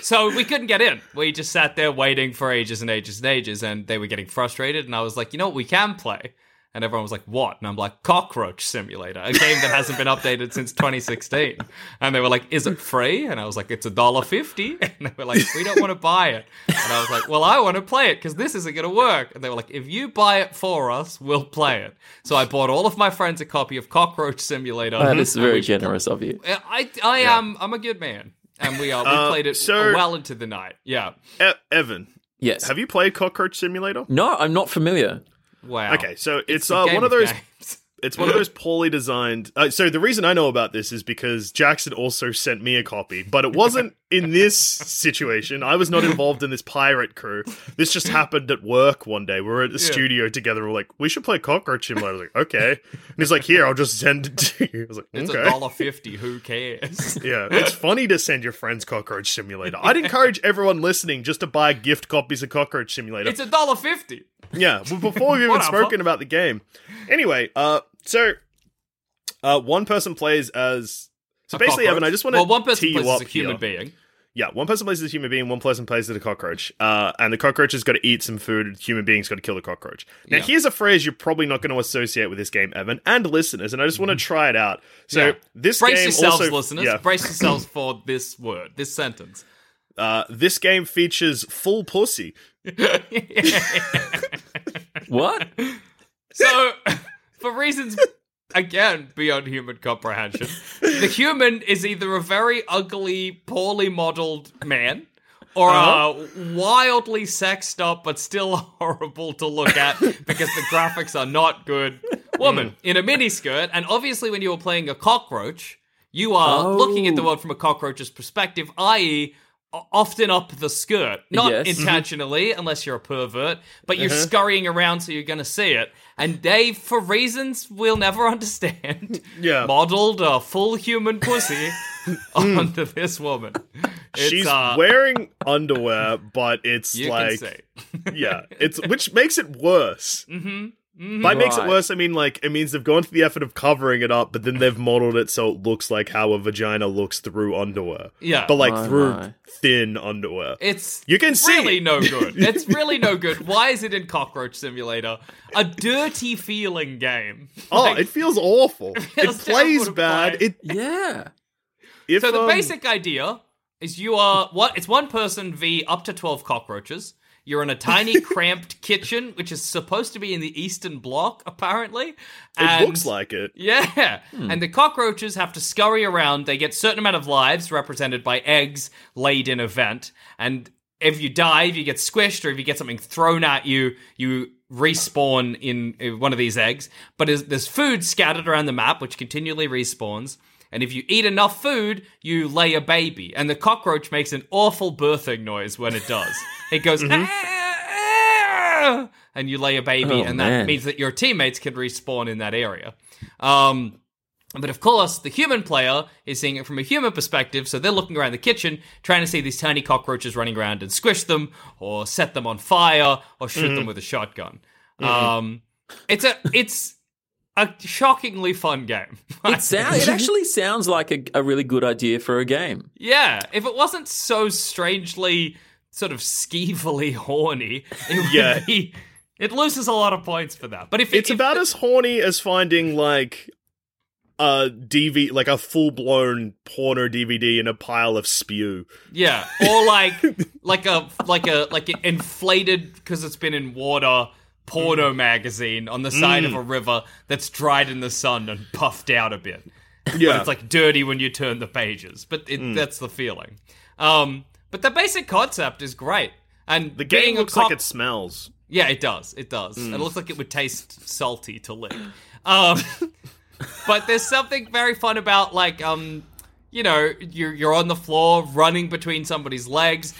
So we couldn't get in. We just sat there waiting for ages and ages and ages, and they were getting frustrated, and I was like, you know what, we can play. And everyone was like, what? And I'm like, Cockroach Simulator, a game that hasn't been updated since twenty sixteen. And they were like, is it free? And I was like, it's one dollar fifty. And they were like, we don't want to buy it. And I was like, well, I want to play it because this isn't going to work. And they were like, if you buy it for us, we'll play it. So I bought all of my friends a copy of Cockroach Simulator. Oh, that is very generous of you. I, I yeah. am. I'm a good man. And we are. We uh, played it so well into the night. Yeah. E- Evan. Yes. Have you played Cockroach Simulator? No, I'm not familiar. Wow. Okay, so it's, it's uh, one of those. Games. It's one of those poorly designed. Uh, so the reason I know about this is because Jackson also sent me a copy, but it wasn't in this situation. I was not involved in this pirate crew. This just happened at work one day. We were at the yeah. studio together. We're like, we should play Cockroach Simulator. I was like, okay. And he's like, here, I'll just send it to you. I was like, okay. It's one dollar fifty. Who cares? Yeah, it's funny to send your friends Cockroach Simulator. I'd encourage everyone listening just to buy gift copies of Cockroach Simulator. It's one dollar fifty. Yeah, well, before we've even spoken about the game. Anyway, uh, so uh, one person plays as... So a basically, cockroach. Evan, I just want to... Well, one person plays as a human here. being. Yeah, one person plays as a human being, one person plays as a cockroach. Uh, and the cockroach has got to eat some food, the human being's got to kill the cockroach. Now, yeah. here's a phrase you're probably not going to associate with this game, Evan, and listeners, and I just want to try it out. So yeah. this Brace game yourselves, also... listeners. Yeah. Brace yourselves for this word, this sentence. Uh, this game features full pussy. What? So, for reasons, again, beyond human comprehension, the human is either a very ugly, poorly modeled man, or uh-huh. a wildly sexed up, but still horrible to look at because the graphics are not good, woman mm. in a miniskirt. And obviously when you're playing a cockroach, you are oh. looking at the world from a cockroach's perspective, that is, often up the skirt. Not yes. intentionally, mm-hmm. unless you're a pervert, but you're uh-huh. scurrying around so you're going to see it. And they, for reasons we'll never understand, yeah. modeled a full human pussy onto this woman. It's, She's uh, wearing underwear, but it's you like... Can see. yeah, it's which makes it worse. Mm-hmm. Mm-hmm. By right. makes it worse, I mean, like, it means they've gone to the effort of covering it up, but then they've modeled it so it looks like how a vagina looks through underwear. Yeah. But, like, oh, through my. thin underwear. It's you can really see. no good. It's really no good. Why is it in Cockroach Simulator? A dirty feeling game. Oh, like, it feels awful. It, feels it plays bad. Play. It Yeah. If, so the um, basic idea is you are, what it's one person v up to twelve cockroaches. You're in a tiny, cramped kitchen, which is supposed to be in the Eastern Bloc, apparently. And, it looks like it. Yeah. Hmm. And the cockroaches have to scurry around. They get a certain amount of lives, represented by eggs laid in a vent. And if you die, if you get squished, or if you get something thrown at you, you respawn in one of these eggs. But there's food scattered around the map, which continually respawns. And if you eat enough food, you lay a baby. And the cockroach makes an awful birthing noise when it does. It goes, mm-hmm. ah, ah, and you lay a baby. Oh, and that man. means that your teammates can respawn in that area. Um, but of course, the human player is seeing it from a human perspective. So they're looking around the kitchen, trying to see these tiny cockroaches running around and squish them or set them on fire or shoot mm-hmm. them with a shotgun. Mm-hmm. Um, it's a... it's. A shockingly fun game. It sounds. It actually sounds like a, a really good idea for a game. Yeah, if it wasn't so strangely sort of skeevily horny, it would yeah. be, it loses a lot of points for that. But if it's if, about if, as horny as finding like a D V, like a full blown porno D V D in a pile of spew. Yeah, or like like a like a like an inflated because it's been in water. Porno magazine on the side mm. of a river that's dried in the sun and puffed out a bit. Yeah. But it's like dirty when you turn the pages, but it, mm. that's the feeling. Um, but the basic concept is great. And the game looks cop- like it smells. Yeah, it does. It does. Mm. It looks like it would taste salty to lick. Um, but there's something very fun about like, um, you know, you're, you're on the floor running between somebody's legs,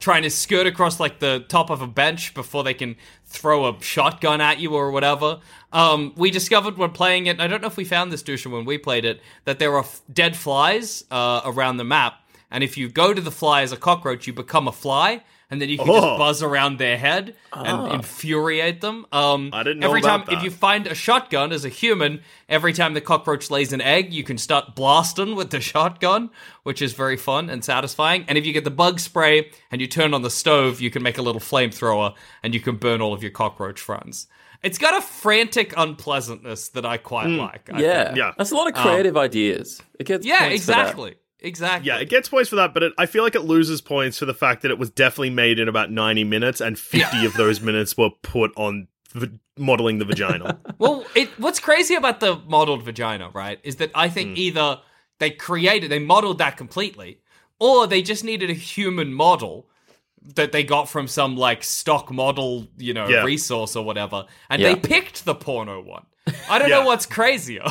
trying to skirt across like the top of a bench before they can throw a shotgun at you or whatever. Um, we discovered when playing it, and I don't know if we found this, Dushan, when we played it, that there are f- dead flies uh, around the map. And if you go to the fly as a cockroach, you become a fly, and then you can oh. just buzz around their head and oh. infuriate them. Um, I didn't know every about time, that. If you find a shotgun as a human, every time the cockroach lays an egg, you can start blasting with the shotgun, which is very fun and satisfying. And if you get the bug spray and you turn on the stove, you can make a little flamethrower and you can burn all of your cockroach friends. It's got a frantic unpleasantness that I quite mm, like. I yeah. think. yeah, that's a lot of creative um, ideas. It gets yeah, exactly. Exactly. Yeah, it gets points for that, but it, I feel like it loses points for the fact that it was definitely made in about ninety minutes, and fifty yeah. of those minutes were put on v- modeling the vagina. Well, it, what's crazy about the modeled vagina, right, is that I think mm. either they created, they modeled that completely, or they just needed a human model that they got from some, like, stock model, you know, yeah. resource or whatever, and yeah. they picked the porno one. I don't yeah. know what's crazier,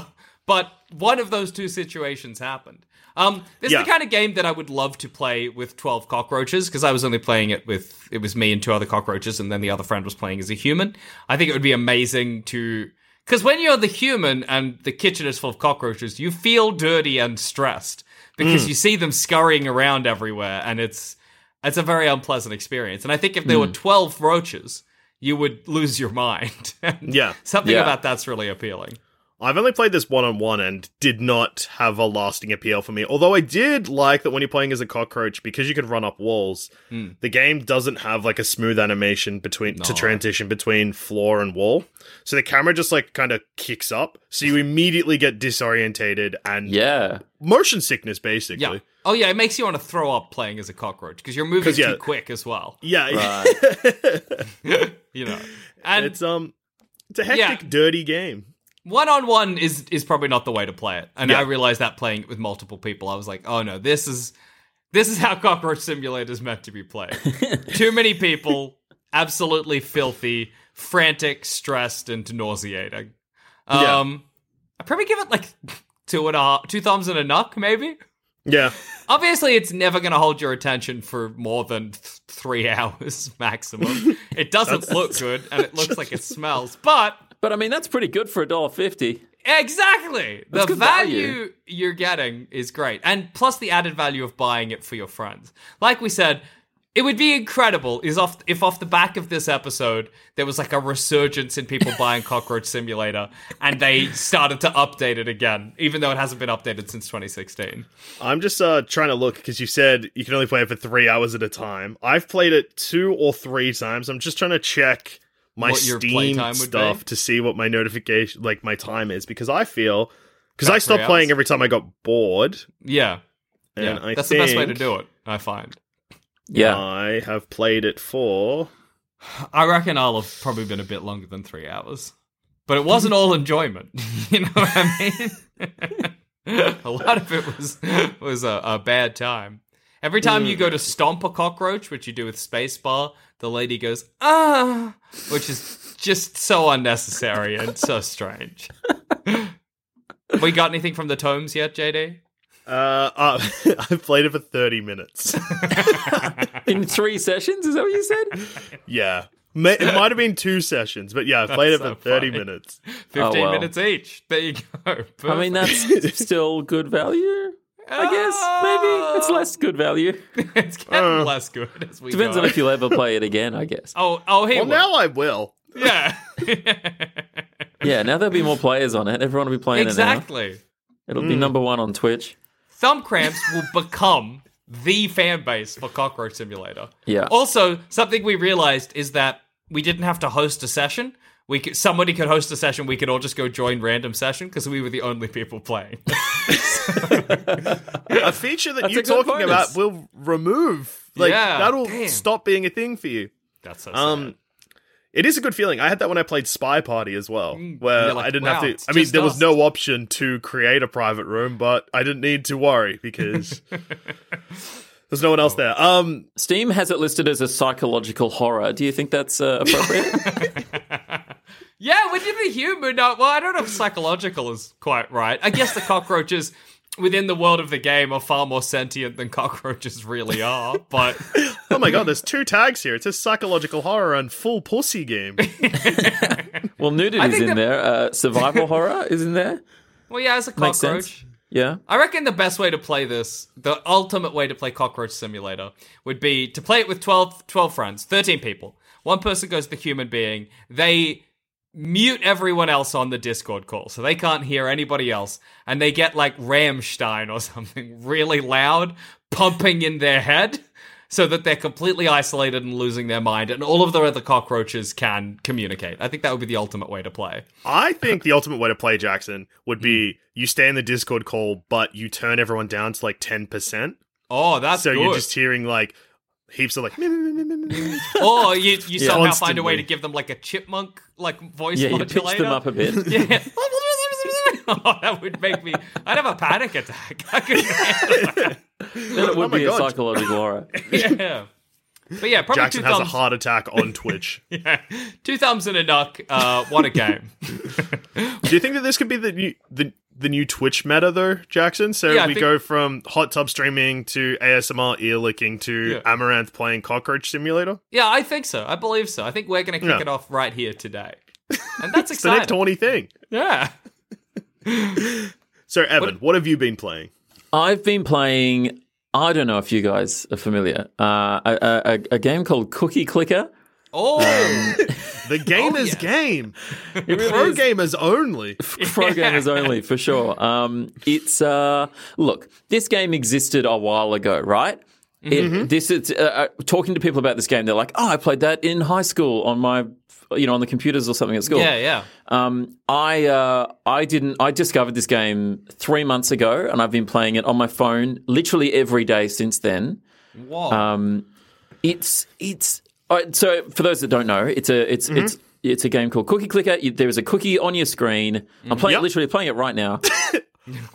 but one of those two situations happened. Um, this yeah. is the kind of game that I would love to play with twelve cockroaches, because I was only playing it with, it was me and two other cockroaches, and then the other friend was playing as a human. I think it would be amazing to, because when you're the human and the kitchen is full of cockroaches, you feel dirty and stressed, because mm. you see them scurrying around everywhere, and it's, it's a very unpleasant experience. And I think if there mm. were twelve roaches, you would lose your mind. yeah. Something yeah. about that's really appealing. I've only played this one-on-one and did not have a lasting appeal for me. Although I did like that when you're playing as a cockroach, because you can run up walls, mm. the game doesn't have like a smooth animation between no. to transition between floor and wall. So the camera just like kind of kicks up. So you immediately get disorientated and yeah. motion sickness, basically. Yeah. Oh, yeah, it makes you want to throw up playing as a cockroach, because you're moving yeah, too quick as well. Yeah. Right. You know. And it's, um, it's a hectic, yeah. dirty game. One-on-one is is probably not the way to play it. And yeah. I realized that playing it with multiple people, I was like, oh no, this is this is how Cockroach Simulator is meant to be played. Too many people, absolutely filthy, frantic, stressed, and nauseating. Um, yeah. I'd probably give it like two and a half, two thumbs and a knuck, maybe? Yeah. Obviously, it's never going to hold your attention for more than th- three hours maximum. It doesn't look good, and it looks like it smells, but... But, I mean, that's pretty good for one dollar fifty. Exactly! That's the value, value you're getting is great. And plus the added value of buying it for your friends. Like we said, it would be incredible is off, if off the back of this episode, there was like a resurgence in people buying Cockroach Simulator and they started to update it again, even though it hasn't been updated since twenty sixteen. I'm just uh, trying to look because you said you can only play it for three hours at a time. I've played it two or three times. I'm just trying to check my what Steam stuff be. to see what my notification, like my time is, because I feel, because I stopped playing every time I got bored. Yeah. And yeah. I That's think... the best way to do it, I find. Yeah, I have played it for... I reckon I'll have probably been a bit longer than three hours. But it wasn't all enjoyment, you know what I mean? A lot of it was was a, a bad time. Every time mm. you go to stomp a cockroach, which you do with spacebar, the lady goes, ah, which is just so unnecessary and so strange. We got anything from the tomes yet, J D? Uh, uh, I've played it for thirty minutes. In three sessions? Is that what you said? Yeah. It might have been two sessions, but yeah, I played that's it for so thirty minutes. fifteen oh, well. minutes each. There you go. Perfect. I mean, that's still good value, I guess, maybe. It's less good value. It's getting uh, less good as we Depends go. on if you'll ever play it again, I guess. Oh, oh, hey. Well, will. now I will. Yeah. Yeah, now there'll be more players on it. Everyone will be playing exactly. it now. Exactly. It'll mm. be number one on Twitch. Thumb Cramps will become the fan base for Cockroach Simulator. Yeah. Also, something we realized is that we didn't have to host a session. We could, somebody could host a session. We could all just go join random session because we were the only people playing. A feature that That's you're talking bonus. about will remove. Like yeah. that'll Damn. stop being a thing for you. That's so sad. Um, It is a good feeling. I had that when I played Spy Party as well, where like, I didn't wow, have to... I mean, there us. was no option to create a private room, but I didn't need to worry because there's no one else there. Um, Steam has it listed as a psychological horror. Do you think that's uh, appropriate? Yeah, when you're the human... Uh, well, I don't know if psychological is quite right. I guess the cockroaches within the world of the game are far more sentient than cockroaches really are, but... Oh my god, there's two tags here. It says psychological horror and full pussy game. Well, nudity's in that... there. Uh, survival horror is in there. Well, yeah, as a cockroach. Yeah. I reckon the best way to play this, the ultimate way to play Cockroach Simulator, would be to play it with twelve, twelve friends, thirteen people. One person goes to the human being. They mute everyone else on the Discord call, so they can't hear anybody else. And they get, like, Rammstein or something really loud pumping in their head, so that they're completely isolated and losing their mind, and all of the other cockroaches can communicate. I think that would be the ultimate way to play. I think the ultimate way to play, Jackson, would be mm. you stay in the Discord call, but you turn everyone down to like ten percent. Oh, that's so good. So you're just hearing like heaps of like... Or you, you yeah. somehow Constantly. find a way to give them like a chipmunk like voice yeah, modulator. Yeah, you pitch them up a bit. Yeah. Oh, that would make me... I'd have a panic attack. I couldn't handle that. Then it would oh be God. a psychological horror. Yeah. But yeah, probably Jackson two has thumbs. a heart attack on Twitch. Yeah. Two thumbs and a knock. Uh, what a game. Do you think that this could be the new, the, the new Twitch meta, though, Jackson? So yeah, we think... go from hot tub streaming to A S M R ear licking to yeah. Amaranth playing Cockroach Simulator? Yeah, I think so. I believe so. I think we're going to kick yeah. it off right here today. And that's exciting. It's the next horny thing. Yeah. So, Evan, what... what have you been playing? I've been playing, I don't know if you guys are familiar, uh, a, a, a game called Cookie Clicker. Oh! Um, the gamer's oh, yeah. game. It really Pro is. gamers only. Pro yeah. gamers only, for sure. Um, it's, uh, look, this game existed a while ago, right? Mm-hmm. It, this is, uh, talking to people about this game, they're like, oh, I played that in high school on my... you know, on the computers or something at school. Yeah, yeah. Um, I uh, I didn't. I discovered this game three months ago, and I've been playing it on my phone literally every day since then. Wow. Um, it's it's uh, so for those that don't know, it's a it's mm-hmm. it's it's a game called Cookie Clicker. You, there is a cookie on your screen. Mm-hmm. I'm playing yep. literally playing it right now.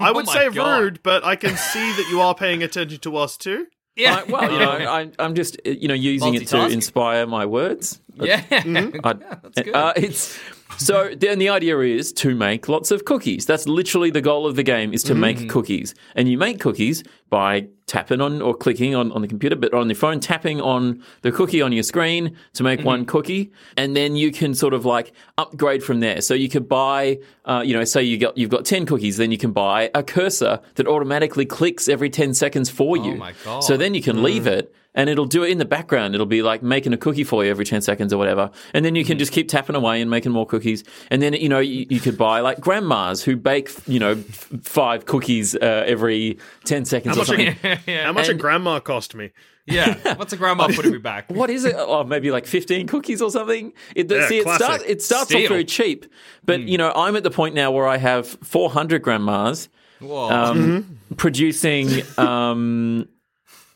I would oh say God. rude, but I can see that you are paying attention to us too. Yeah. I, well, you know, I, I'm just you know using it to inspire my words. Yeah, mm-hmm. I, yeah that's good. Uh, it's So then the idea is to make lots of cookies. That's literally the goal of the game, is to mm. make cookies. And you make cookies by tapping on or clicking on, on the computer, but on the phone, tapping on the cookie on your screen to make mm-hmm. one cookie. And then you can sort of like upgrade from there. So you could buy, uh, you know, say you got, you've got ten cookies, then you can buy a cursor that automatically clicks every ten seconds for you. Oh my God. So then you can mm. leave it. And it'll do it in the background. It'll be like making a cookie for you every ten seconds or whatever. And then you can just keep tapping away and making more cookies. And then, you know, you, you could buy like grandmas who bake, you know, f- five cookies uh, every ten seconds How or something. A, yeah. How much and, a grandma cost me? Yeah. What's a grandma putting me back? What is it? Oh, maybe like fifteen cookies or something. It, yeah, see, it, start, it starts Steal. off very cheap. But, mm. you know, I'm at the point now where I have four hundred grandmas um, mm-hmm. producing... Um,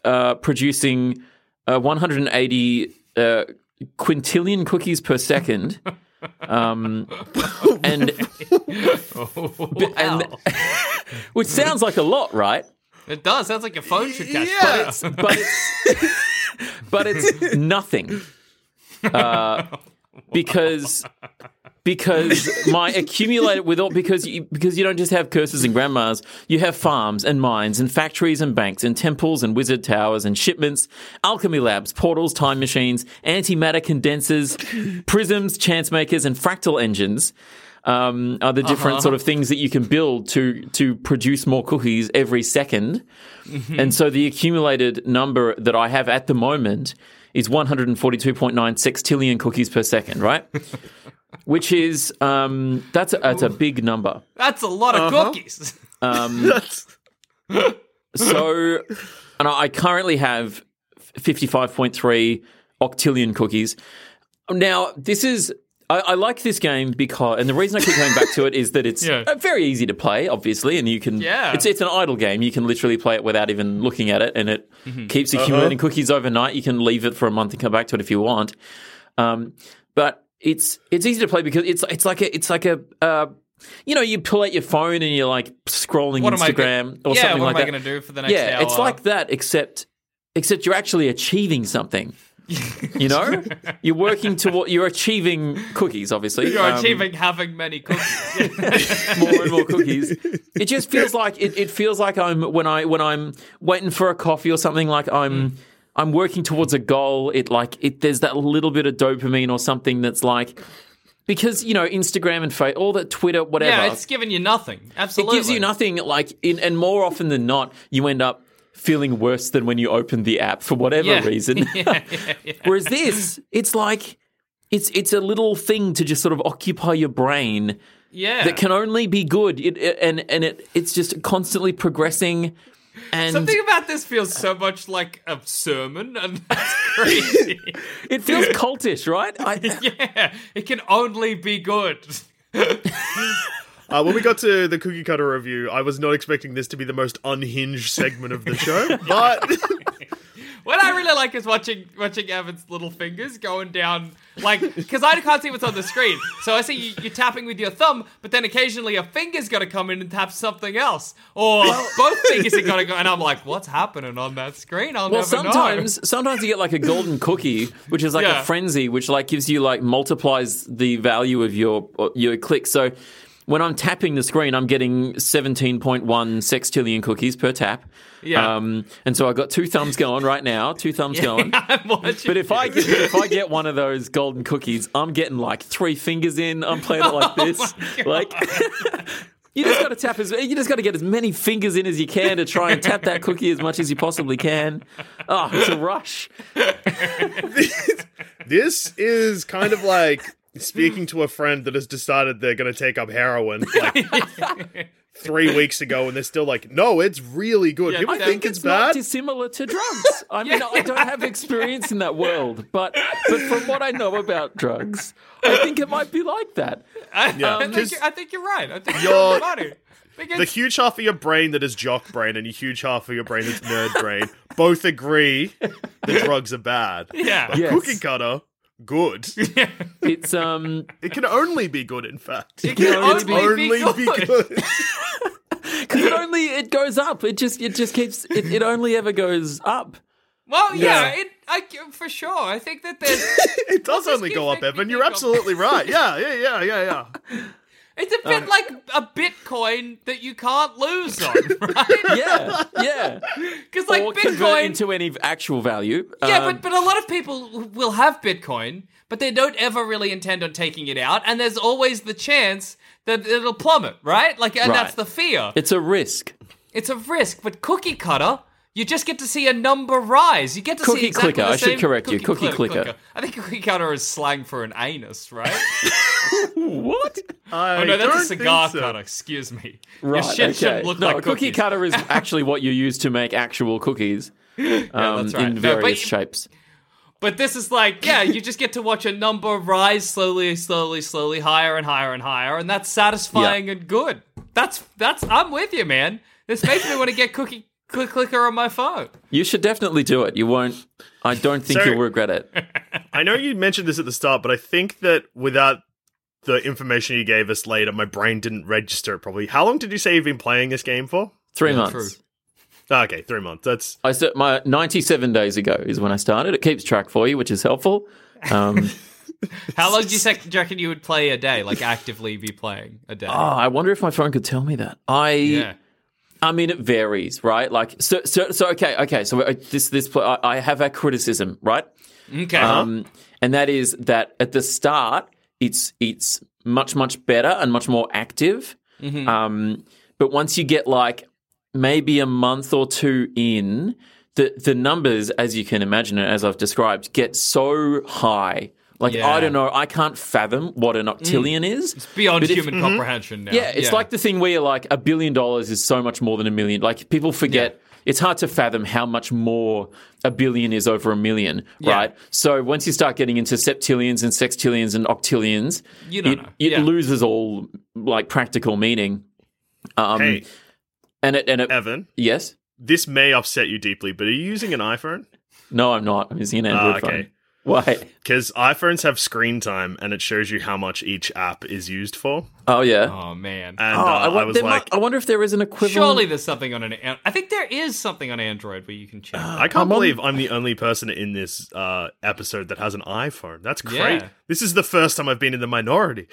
Uh, producing uh, one hundred eighty uh, quintillion cookies per second. Um, and, oh, wow. and which sounds like a lot, right? It does. Sounds like your phone should catch yeah. that. But it's, but it's, but it's nothing. Uh, because... Because my accumulated with all because you, because you don't just have curses and grandmas, you have farms and mines and factories and banks and temples and wizard towers and shipments, alchemy labs, portals, time machines, antimatter condensers, prisms, chance makers, and fractal engines. Um, are the different uh-huh. sort of things that you can build to to produce more cookies every second, mm-hmm. and so the accumulated number that I have at the moment is one hundred forty-two point nine sextillion cookies per second, right? Which is um, that's a, that's a big number. That's a lot of uh-huh. cookies. Um, so, and I currently have fifty-five point three octillion cookies. Now, this is. I, I like this game because, and the reason I keep going back to it is that it's yeah. very easy to play, obviously, and you can, yeah. it's it's an idle game. You can literally play it without even looking at it, and it mm-hmm. keeps accumulating uh-huh. cookies overnight. You can leave it for a month and come back to it if you want. Um, but it's it's easy to play because it's it's like a, it's like a, uh, you know, you pull out your phone and you're like scrolling what Instagram I, or yeah, something like that. Yeah, what am I going to do for the next yeah, hour? Yeah, it's like that, except except you're actually achieving something. You know, you're working toward. You're achieving cookies, obviously. You're um, achieving having many cookies, more and more cookies. It just feels like it, it feels like I'm when I when I'm waiting for a coffee or something. Like I'm mm. I'm working towards a goal. It like it. There's that little bit of dopamine or something that's like. Because, you know, Instagram and Facebook, all that Twitter, whatever. Yeah, it's giving you nothing. Absolutely. It gives you nothing. Like, in, and more often than not, you end up feeling worse than when you opened the app for whatever yeah. reason. yeah, yeah, yeah. Whereas this, it's like, it's it's a little thing to just sort of occupy your brain yeah. that can only be good. It, it, and and it it's just constantly progressing. And something about this feels so much like a sermon, and that's crazy. It feels cultish, right? I, yeah, it can only be good. Uh, when we got to the Cookie Cutter review, I was not expecting this to be the most unhinged segment of the show, but... What I really like is watching watching Evan's little fingers going down, like, because I can't see what's on the screen. So I see you, you're tapping with your thumb, but then occasionally a finger's got to come in and tap something else. Or well, both fingers are got to go, and I'm like, what's happening on that screen? I'll well, never sometimes, know. Sometimes you get, like, a golden cookie, which is, like, yeah. a frenzy, which, like, gives you, like, multiplies the value of your your click. So... when I'm tapping the screen, I'm getting seventeen point one sextillion cookies per tap. Yeah. Um, and so I've got two thumbs going right now, two thumbs yeah, going. I'm watching. But if I, get, if I get one of those golden cookies, I'm getting like three fingers in. I'm playing it like this. Oh like you just got to tap as you just got to get as many fingers in as you can to try and tap that cookie as much as you possibly can. Oh, it's a rush. this, this is kind of like speaking to a friend that has decided they're going to take up heroin like three weeks ago, and they're still like, no, it's really good. Yeah, People I think, think it's, it's bad. Not dissimilar to drugs. I mean, yeah. I don't have experience in that world, but but from what I know about drugs, I think it might be like that. Yeah. Um, I, think I think you're right. I think you're, you're right. Because the huge half of your brain that is jock brain and the huge half of your brain that's nerd brain both agree that drugs are bad. Yeah. But yes. Cookie Cutter... good. Yeah. It's um. It can only be good. In fact, it can only, only, only be good. Because it only it goes up. It just it just keeps it. It only ever goes up. Well, yeah, yeah it, I, for sure. I think that there's... it does only go up, Evan. You're absolutely right. Yeah, yeah, yeah, yeah, yeah. It's a bit um, like a Bitcoin that you can't lose on, right? Yeah, yeah. Because like or Bitcoin convert into any actual value. Yeah, um, but but a lot of people will have Bitcoin, but they don't ever really intend on taking it out, and there's always the chance that it'll plummet, right? Like, and right. that's the fear. It's a risk. It's a risk, but Cookie Cutter, you just get to see a number rise. You get to cookie see exactly clicker. The same. I should correct cookie you. Cookie cl- clicker. clicker. I think Cookie Cutter is slang for an anus, right? What? I oh no, that's a cigar so. cutter. Excuse me. Right. Your shit okay. shouldn't look no, like cookies. Cookie cutter is actually what you use to make actual cookies. Um, yeah, that's right. In various no, but, shapes. But this is like, yeah, you just get to watch a number rise slowly, slowly, slowly, higher and higher and higher, and that's satisfying yeah. and good. That's that's. I'm with you, man. This makes me want to get Cookie Click Clicker on my phone. You should definitely do it. You won't. I don't think so, you'll regret it. I know you mentioned this at the start, but I think that without the information you gave us later, my brain didn't register it properly. How long did you say you've been playing this game for? Three yeah, months. Oh, okay, three months. That's I st- my ninety-seven days ago is when I started. It keeps track for you, which is helpful. Um, How long do you sec- reckon you would play a day? Like actively be playing a day? Oh, I wonder if my phone could tell me that. I. Yeah. I mean, it varies, right? Like, so, so, so okay, okay. So this, this, I, I have a criticism, right? Okay. Um, and that is that at the start, it's it's much much better and much more active. Mm-hmm. Um, but once you get like maybe a month or two in, the the numbers, as you can imagine and as I've described, get so high. Like, yeah. I don't know, I can't fathom what an octillion mm. is. It's beyond if, human mm-hmm. comprehension now. Yeah, it's yeah. like the thing where you're like, a billion dollars is so much more than a million. Like, people forget, yeah. it's hard to fathom how much more a billion is over a million, yeah. right? So once you start getting into septillions and sextillions and octillions, you don't it, know. Yeah. it loses all, like, practical meaning. Um, hey, and it, and it, Evan? Yes? This may upset you deeply, but are you using an iPhone? No, I'm not. I'm using an Android uh, okay. phone. Why? Because iPhones have screen time, and it shows you how much each app is used for. Oh yeah. Oh man. And oh, uh, I, w- I was like, might, I wonder if there is an equivalent. Surely there's something on an. An- I think there is something on Android where you can check. Uh, I can't I'm believe on- I'm the only person in this uh, episode that has an iPhone. That's great. Yeah. This is the first time I've been in the minority.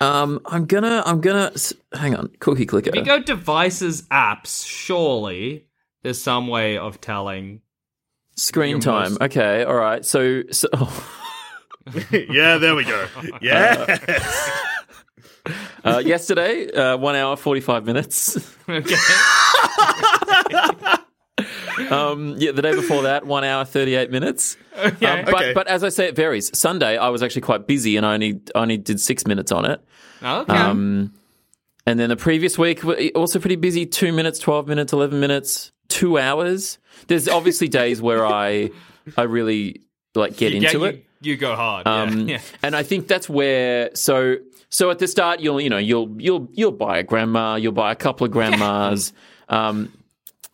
um, I'm gonna, I'm gonna hang on. Cookie Clicker. If you go devices, apps. Surely there's some way of telling. Screen Your time. Most. Okay. All right. So. so oh. yeah. There we go. Yeah. Uh, uh, yesterday, uh, one hour forty-five minutes. Okay. um. Yeah. The day before that, one hour thirty-eight minutes. Okay. Um, but okay. but as I say, it varies. Sunday, I was actually quite busy, and I only only did six minutes on it. Okay. Um, and then the previous week, also pretty busy. Two minutes, twelve minutes, eleven minutes. Two hours. There's obviously days where I, I really like get you, into you, it. You go hard, um, yeah. and I think that's where. So, so at the start, you'll you know you'll you'll you'll buy a grandma, you'll buy a couple of grandmas, yeah. um,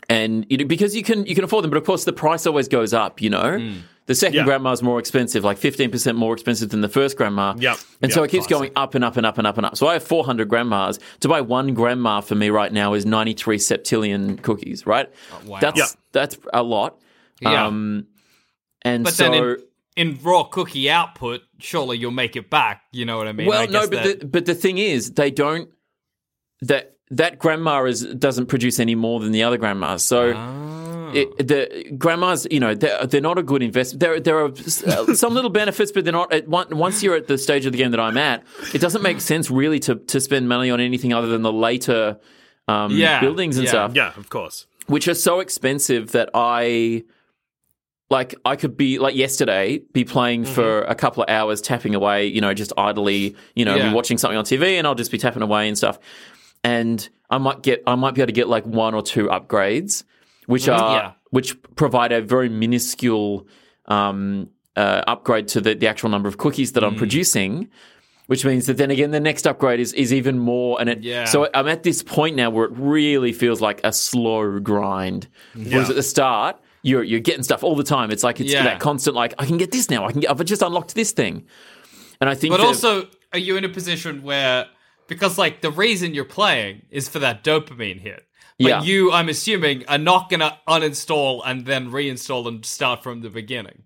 and you know, because you can you can afford them, but of course the price always goes up. You know, mm. the second yeah. grandma's more expensive, like fifteen percent more expensive than the first grandma. Yep. And yep. so it keeps awesome. going up and up and up and up and up. So I have four hundred grandmas. To buy one grandma for me right now is ninety-three septillion cookies, right? Oh, wow. That's, yep. that's a lot. Yeah. Um, and but so, then in, in raw cookie output, surely you'll make it back. You know what I mean? Well, I no, but, that... the, but the thing is, they don't – that that grandma is, doesn't produce any more than the other grandmas. So oh. – It, the grandmas, you know, they're, they're not a good investment. There, there are some little benefits, but they're not. At one, once you're at the stage of the game that I'm at, it doesn't make sense really to, to spend money on anything other than the later um, yeah, buildings and yeah, stuff. Yeah, of course. Which are so expensive that I, like, I could be like yesterday, be playing mm-hmm. for a couple of hours, tapping away, you know, just idly, you know, yeah. be watching something on T V, and I'll just be tapping away and stuff. And I might get, I might be able to get like one or two upgrades. Which are yeah. which provide a very minuscule um, uh, upgrade to the, the actual number of cookies that mm. I'm producing, which means that then again the next upgrade is, is even more. And it, yeah. so I'm at this point now where it really feels like a slow grind. Yeah. Whereas at the start you're you're getting stuff all the time. It's like it's yeah. that constant like I can get this now. I can get, I've just unlocked this thing, and I think. But that, also, are you in a position where Because, like, the reason you're playing is for that dopamine hit. But yeah. you, I'm assuming, are not going to uninstall and then reinstall and start from the beginning.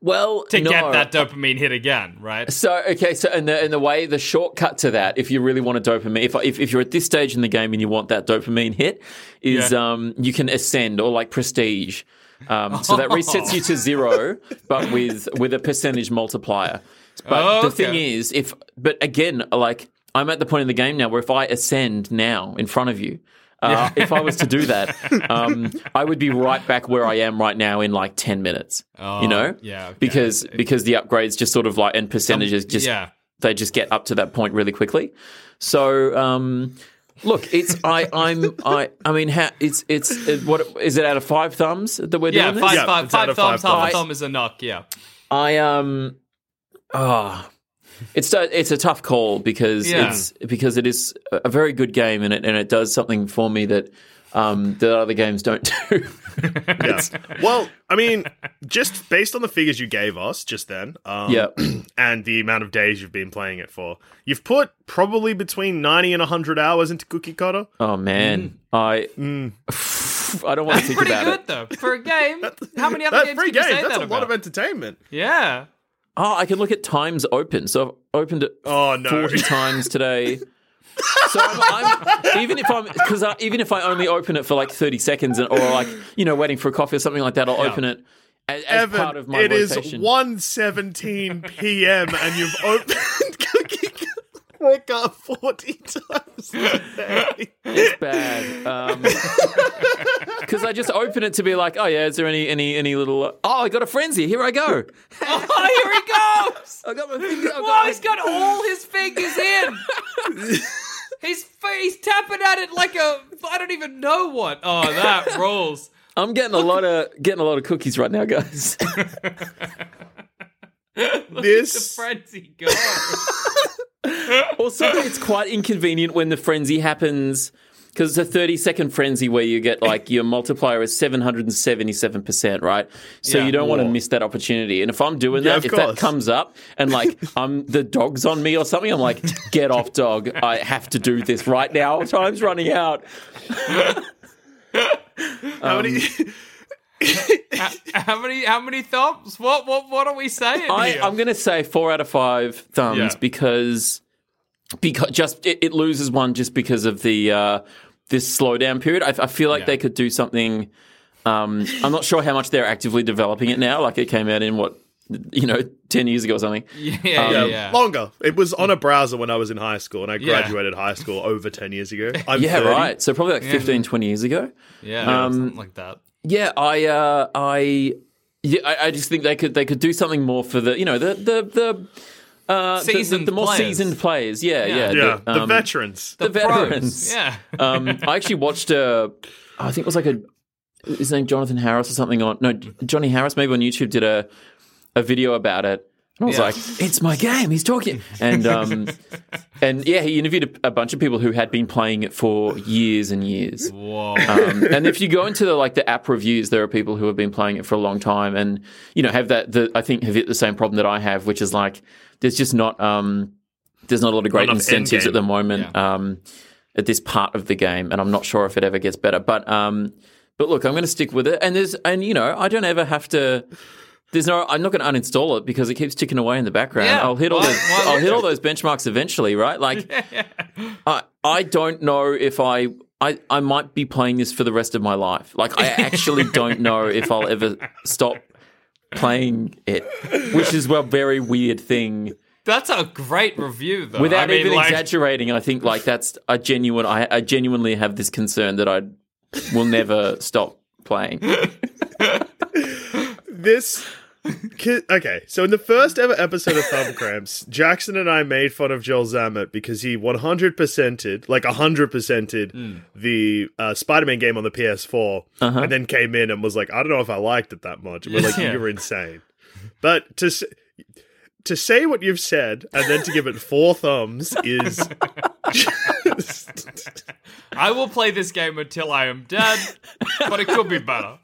Well, to no. get that dopamine hit again, right? So, okay, so in the in the way, the shortcut to that, if you really want a dopamine, if if, if you're at this stage in the game and you want that dopamine hit, is yeah. um you can ascend or like prestige, um so that resets oh. you to zero, but with with a percentage multiplier. But oh, okay. the thing is, if but again, like I'm at the point in the game now where if I ascend now in front of you. Uh, yeah. If I was to do that, um, I would be right back where I am right now in like ten minutes. Oh, you know, yeah, okay. because it, because the upgrades just sort of like and percentages just yeah. they just get up to that point really quickly. So um, look, it's I I'm I I mean ha, it's it's it, what is it out of five thumbs that we're yeah, doing? Five, yeah, five, five, five thumbs. Half a thumb is a knock. Yeah, I um ah. Oh. It's a, it's a tough call because yeah. it's because it is a very good game and it and it does something for me that um, that other games don't do. yeah. Well, I mean, just based on the figures you gave us just then, um, yeah. and the amount of days you've been playing it for, you've put probably between ninety and one hundred hours into Cookie Cutter. Oh man, mm. I mm. I don't want to think about it. That's pretty good though for a game. How many other games can you say that about? That's a lot of entertainment. Yeah. Oh, I can look at times open. So I've opened it oh, no. forty times today. So I'm, I'm, even if I'm, because even if I only open it for like thirty seconds, and, or like you know, waiting for a coffee or something like that, I'll yeah. open it as, as Evan, part of my it rotation. It is one seventeen p.m. and you've opened Cookie Clicker forty times today. It's bad. Because um, I just open it to be like, oh yeah, is there any any any little? Uh, oh, I got a frenzy. Here I go. Oh, here he goes! I got my fingers. Got Whoa, my... he's got all his fingers in. he's he's tapping at it like a I don't even know what. Oh, that rolls. I'm getting a lot of getting a lot of cookies right now, guys. Look this at the frenzy go. Also, it's quite inconvenient when the frenzy happens. Because it's a thirty-second frenzy where you get, like, your multiplier is seven hundred seventy-seven percent, right? So yeah, you don't want to miss that opportunity. And if I'm doing yeah, that, if course. that comes up and, like, I'm the dog's on me or something, I'm like, get off, dog. I have to do this right now. Time's running out. um, how many... how, how many how many thumbs? What what what are we saying I, here? I'm going to say four out of five thumbs yeah. because... Because just it, it loses one just because of the uh, this slowdown period. I, I feel like yeah. they could do something. Um, I'm not sure how much they're actively developing it now. Like it came out in what you know ten years ago or something. Yeah, um, yeah, yeah. longer. It was on a browser when I was in high school, and I graduated yeah. high school over ten years ago. I'm yeah, thirty. Right. So probably like fifteen, yeah. twenty years ago. Yeah, um, something like that. Yeah, I, uh, I, yeah, I, I just think they could they could do something more for the you know the the. the Uh, seasoned the, the, the more players. seasoned players, yeah, yeah, yeah. yeah. The, um, the veterans, the, the veterans, pros. yeah. um, I actually watched a, I think it was like a, his name Jonathan Harris or something on no Johnny Harris maybe on YouTube did a, a video about it, and I was yeah. like, it's my game, he's talking, and um, and yeah, he interviewed a, a bunch of people who had been playing it for years and years. Whoa! Um, and if you go into the like the app reviews, there are people who have been playing it for a long time, and you know have that the I think have hit the same problem that I have, which is like. There's just not um, there's not a lot of great incentives at the moment yeah. um, at this part of the game, and I'm not sure if it ever gets better. But um, but look, I'm going to stick with it, and there's and you know I don't ever have to. There's no I'm not going to uninstall it because it keeps ticking away in the background. Yeah. I'll hit all those, I'll hit all those benchmarks eventually, right? Like yeah. I I don't know if I, I I might be playing this for the rest of my life. Like I actually don't know if I'll ever stop. Playing it, which is a very weird thing. That's a great review, though. Without I mean, even like... exaggerating, I think like that's a genuine. I, I genuinely have this concern that I will never stop playing. This. Okay, so in the first ever episode of Thumb Cramps, Jackson and I made fun of Joel Zammert because he one hundred percented, like one hundred percented mm. the uh, Spider-Man game on the P S four uh-huh. and then came in and was like, I don't know if I liked it that much. And we're like, yeah. you're insane. But to, to say what you've said and then to give it four thumbs is... just... I will play this game until I am dead, but it could be better.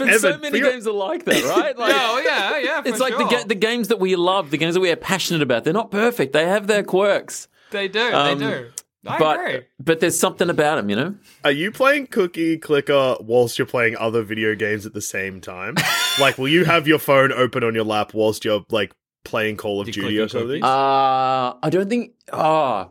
But Evan, so many games are like that, right? Like, no, yeah, yeah, for It's like sure. the, ga- the games that we love, the games that we are passionate about, they're not perfect. They have their quirks. They do, um, they do. I but, agree. But there's something about them, you know? Are you playing Cookie Clicker whilst you're playing other video games at the same time? Like, will you have your phone open on your lap whilst you're, like, playing Call of Did Duty or something? Uh, I don't think... Oh...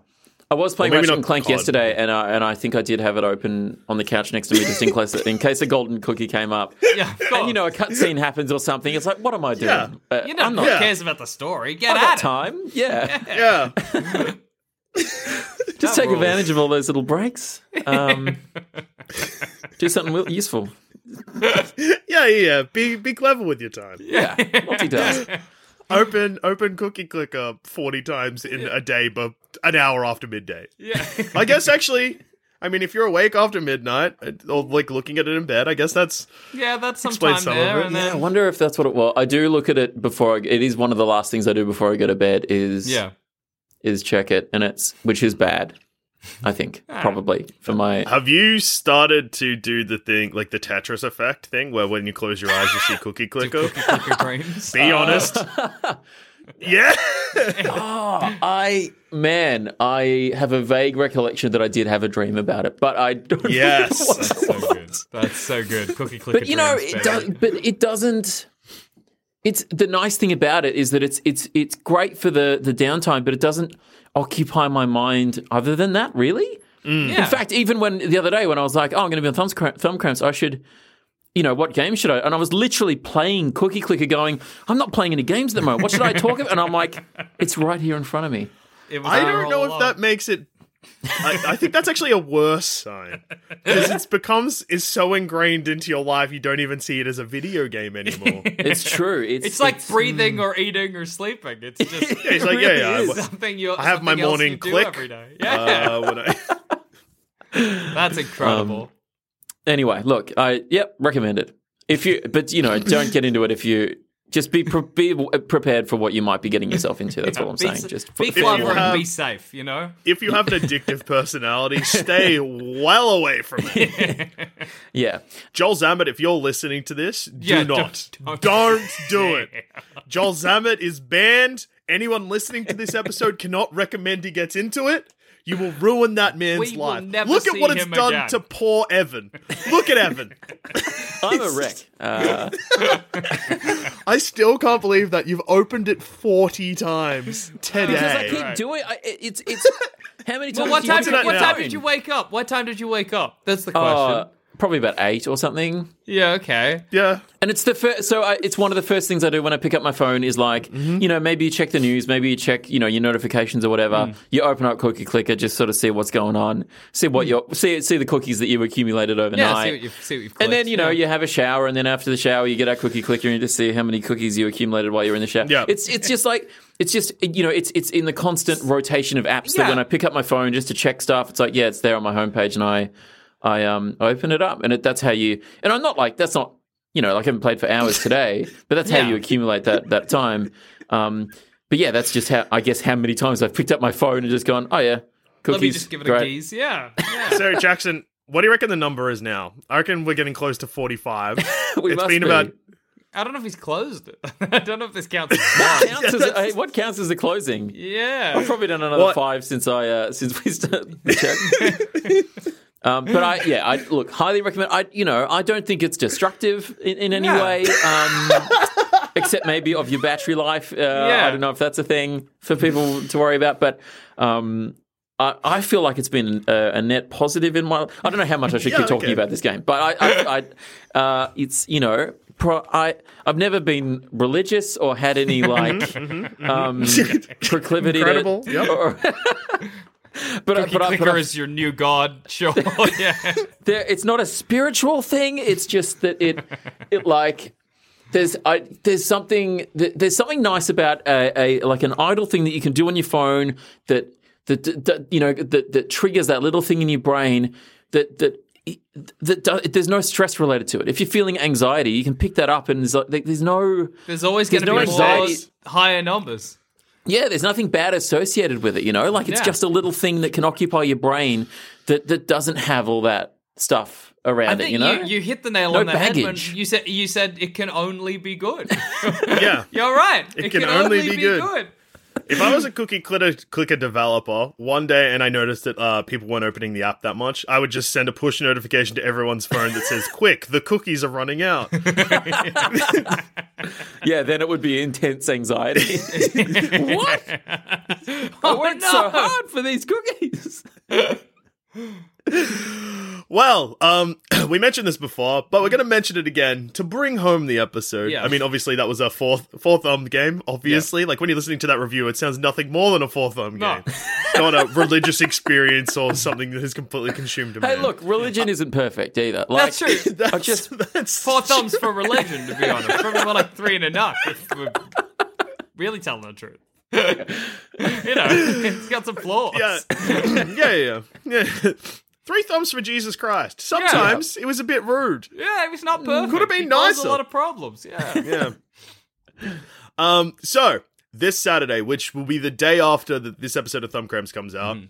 I was playing Ratchet and Clank yesterday, and I, and I think I did have it open on the couch next to me just in case, in case a golden cookie came up. Yeah, and, you know, a cutscene happens or something. It's like, what am I doing? Yeah. Uh, you know, I'm not, who cares about the story? Get I've at got it. time. Yeah. Yeah. yeah. Just that take rules. advantage of all those little breaks. Um, do something useful. Yeah, yeah. Be, be clever with your time. Yeah. Multitask. Open open Cookie Clicker forty times in yeah. a day, but an hour after midday. Yeah. I guess, actually, I mean, if you're awake after midnight, or, like, looking at it in bed, I guess that's... Yeah, that's sometime some there. And then... Yeah, I wonder if that's what it was. I do look at it before I... It is one of the last things I do before I go to bed is... Yeah. Is check it, and it's... Which is bad, I think, probably, for my... Have you started to do the thing, like, the Tetris effect thing, where when you close your eyes, you see Cookie Clicker? Cookie Clicker brains. Be honest. Yeah. Oh, I... Man, I have a vague recollection that I did have a dream about it, but I don't yes. know. Yes. That's so was. good. That's so good. Cookie Clicker. But, you know, it does, but it doesn't... It's the nice thing about it is that it's it's it's great for the, the downtime, but it doesn't occupy my mind other than that, really. Mm. Yeah. In fact, even when the other day when I was like, oh, I'm going to be on Thumb Cramps, Thumb Cramps, I should... You know, what game should I... And I was literally playing Cookie Clicker going, I'm not playing any games at the moment. What should I talk about? And I'm like, it's right here in front of me. It was I don't know if lot. that makes it... I, I think that's actually a worse sign. Because it becomes is so ingrained into your life, you don't even see it as a video game anymore. It's true. It's, it's like it's, breathing or eating or sleeping. It's just yeah, it's like, really yeah, yeah, I, something you I have my morning click. Every day. Yeah. Uh, when I... That's incredible. Um, Anyway, look, I yep, recommend it. If you, but you know, don't get into it. If you just be pre- be prepared for what you might be getting yourself into. That's yeah, all I'm saying. Sa- just be clever and be safe. You know, if you have an addictive personality, stay well away from it. Yeah, Joel Zammit, if you're listening to this, do yeah, not, don't, don't. don't do it. Joel Zammit is banned. Anyone listening to this episode cannot recommend he gets into it. You will ruin that man's we life. Look at what it's done again. to poor Evan. Look at Evan. I'm a wreck. Uh... I still can't believe that you've opened it forty times today. Because I keep right. doing I, it's it's how many times? Well, what time, did, what time did you wake up? What time did you wake up? That's the question. Uh, probably about eight or something. Yeah. Okay. Yeah. And it's the first. So I, it's one of the first things I do when I pick up my phone is like, mm-hmm. you know, maybe you check the news, maybe you check, you know, your notifications or whatever. Mm. You open up Cookie Clicker, just sort of see what's going on, see what mm. your see see the cookies that you've accumulated overnight. Yeah, see what you've, see what you've clicked, and then you know yeah. you have a shower, and then after the shower you get out Cookie Clicker and you just see how many cookies you accumulated while you're in the shower. Yeah. It's it's just like it's just you know it's it's in the constant rotation of apps yeah. that when I pick up my phone just to check stuff, it's like yeah, it's there on my homepage, and I. I um open it up, and it, that's how you. And I'm not like that's not you know like I haven't played for hours today, but that's yeah. how you accumulate that that time. Um, but yeah, that's just how I guess how many times I've picked up my phone and just gone, oh yeah, cookies. Let me just give it great. a gaze. Yeah. yeah. So Jackson, what do you reckon the number is now? I reckon we're getting close to forty-five. we it's must been be. about. I don't know if he's closed it. I don't know if this counts as what counts as a, what counts as a closing. Yeah, I've probably done another what? five since I uh, since we started the chat. Um, but I, yeah, I look highly recommend. I, you know, I don't think it's destructive in, in any yeah. way, um, except maybe of your battery life. Uh, yeah. I don't know if that's a thing for people to worry about, but um, I, I feel like it's been a, a net positive in my. I don't know how much I should yeah, keep talking okay. about this game, but I, I, I uh, it's you know, pro, I, I've never been religious or had any like um, proclivity Incredible. to. Yep. Or, But Cookie I, but Clicker I, but I, is your new god, sure. yeah. There, it's not a spiritual thing. It's just that it, it like there's I, there's something there's something nice about a, a like an idle thing that you can do on your phone that that, that you know that, that triggers that little thing in your brain that that. That does, there's no stress related to it. If you're feeling anxiety, you can pick that up, and there's like, there's no there's always going to no be more higher numbers. Yeah, there's nothing bad associated with it, you know? Like, it's yeah. just a little thing that can occupy your brain that, that doesn't have all that stuff around I think it, you know? You, you hit the nail no on the baggage. head when you said, you said it can only be good. Yeah. You're right. It, it can, can only, only be, be good. good. If I was a Cookie Clicker developer one day and I noticed that uh, people weren't opening the app that much, I would just send a push notification to everyone's phone that says, quick, the cookies are running out. Yeah, then it would be intense anxiety. What? I worked no. so hard for these cookies. Well, um, we mentioned this before, but we're going to mention it again to bring home the episode. Yeah. I mean, obviously, that was a fourth fourth thumb game, obviously. Yeah. Like, when you're listening to that review, it sounds nothing more than a fourth thumb no. game. Not a religious experience or something that has completely consumed a man. Hey, look, religion yeah. isn't perfect either. Like, that's true. That's, I just, that's four true. thumbs for religion, to be honest. Probably more like three and a nut, if we're really telling the truth. You know, it's got some flaws. Yeah, yeah, yeah. yeah. yeah. Three thumbs for Jesus Christ. Sometimes yeah. it was a bit rude. Yeah, it was not perfect. Could have been it nicer. Caused a lot of problems. Yeah, yeah. Um, so this Saturday, which will be the day after the, this episode of Thumb Cramps comes out, mm.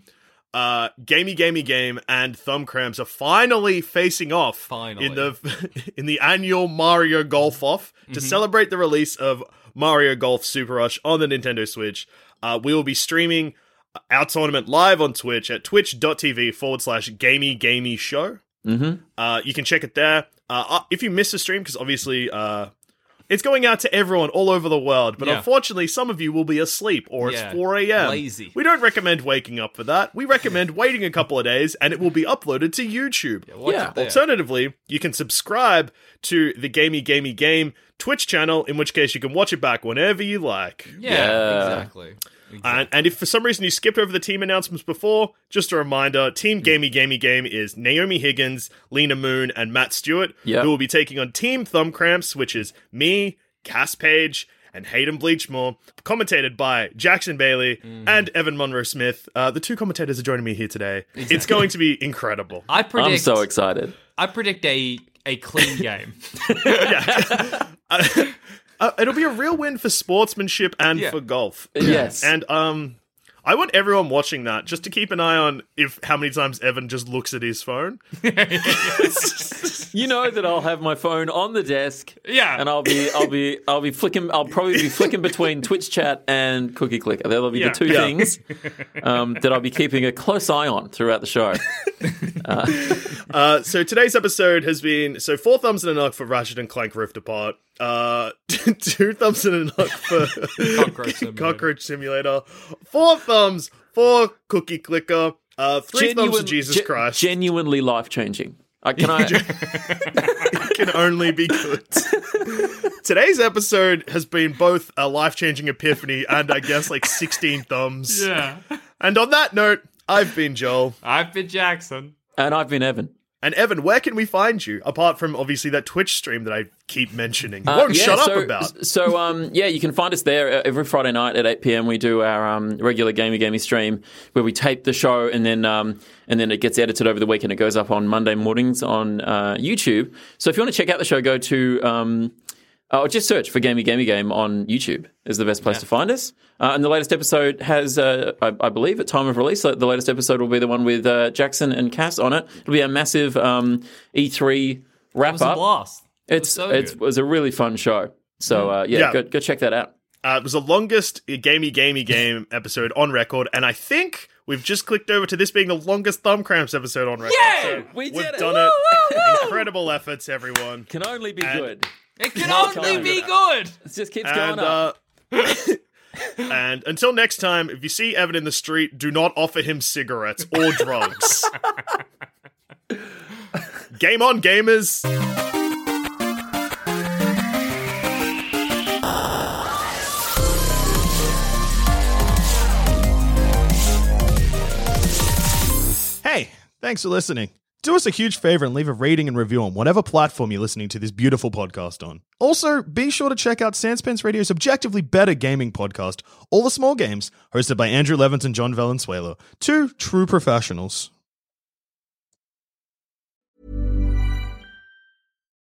uh, Gamey Gamey Game and Thumb Cramps are finally facing off finally. in the in the annual Mario Golf off mm-hmm. to celebrate the release of Mario Golf Super Rush on the Nintendo Switch. Uh, we will be streaming our tournament live on Twitch at twitch.tv forward slash gamey gamey show. Mm-hmm. Uh, you can check it there. Uh, if you miss the stream, because obviously uh, it's going out to everyone all over the world, but yeah. unfortunately some of you will be asleep or yeah. it's four a.m. Lazy. We don't recommend waking up for that. We recommend waiting a couple of days and it will be uploaded to YouTube. Yeah, yeah. Alternatively, you can subscribe to the Gamey Gamey Game Twitch channel, in which case you can watch it back whenever you like. Yeah, yeah. exactly. Exactly. And, and if for some reason you skipped over the team announcements before, just a reminder, Team Gamey Gamey Game is Naomi Higgins, Lena Moon, and Matt Stewart, yep. who will be taking on Team Thumb Cramps, which is me, Cass Page, and Hayden Bleechmore, commentated by Jackson Bailey mm. and Evan Monroe-Smith. Uh, the two commentators are joining me here today. Exactly. It's going to be incredible. I predict, I'm so excited. I predict a, a clean game. Yeah. Uh, it'll be a real win for sportsmanship and yeah. for golf. Yes. And um, I want everyone watching that just to keep an eye on if how many times Evan just looks at his phone. You know that I'll have my phone on the desk. Yeah. And I'll be I'll be I'll be flicking I'll probably be flicking between Twitch chat and Cookie Clicker. They'll be yeah. the two yeah. things um, that I'll be keeping a close eye on throughout the show. Uh. Uh, so today's episode has been so four thumbs and a knock for Ratchet and Clank Rift Apart. Uh, two thumbs and a knock for Cockroach Simulator. Cockroach Simulator. Four thumbs for Cookie Clicker. Uh, three Genuine, thumbs for Jesus ge- Christ. Genuinely life changing. Uh, can I? It can only be good. Today's episode has been both a life changing epiphany and I guess like sixteen thumbs. Yeah. And on that note, I've been Joel. I've been Jackson. And I've been Evan. And Evan, where can we find you? Apart from, obviously, that Twitch stream that I keep mentioning. You uh, won't yeah, shut so, up about. So, um, yeah, you can find us there every Friday night at eight p.m. We do our um, regular Gamey Gamey stream where we tape the show and then um, and then it gets edited over the weekend. It goes up on Monday mornings on uh, YouTube. So if you want to check out the show, go to... Um, Oh, just search for Gamey Gamey Game on YouTube is the best place yeah. to find us. Uh, and the latest episode has, uh, I, I believe, at time of release, the latest episode will be the one with uh, Jackson and Cass on it. It'll be a massive um, E three wrap-up. It was up. a blast. It it's, was so it's, good. It was a really fun show. So, uh, yeah, yeah. Go, go check that out. Uh, it was the longest Gamey Gamey Game episode on record, and I think... We've just clicked over to this being the longest Thumb Cramps episode on record. Yeah, so we did we've it. done woo, it. Woo, woo. Incredible efforts, everyone. Can only be and good. It can only be good. good. It just keeps and, going up. Uh, and until next time, if you see Evan in the street, do not offer him cigarettes or drugs. Game on, gamers. Thanks for listening. Do us a huge favor and leave a rating and review on whatever platform you're listening to this beautiful podcast on. Also, be sure to check out Sanspence Radio's objectively better gaming podcast, All the Small Games, hosted by Andrew Levins and John Valenzuela, two true professionals.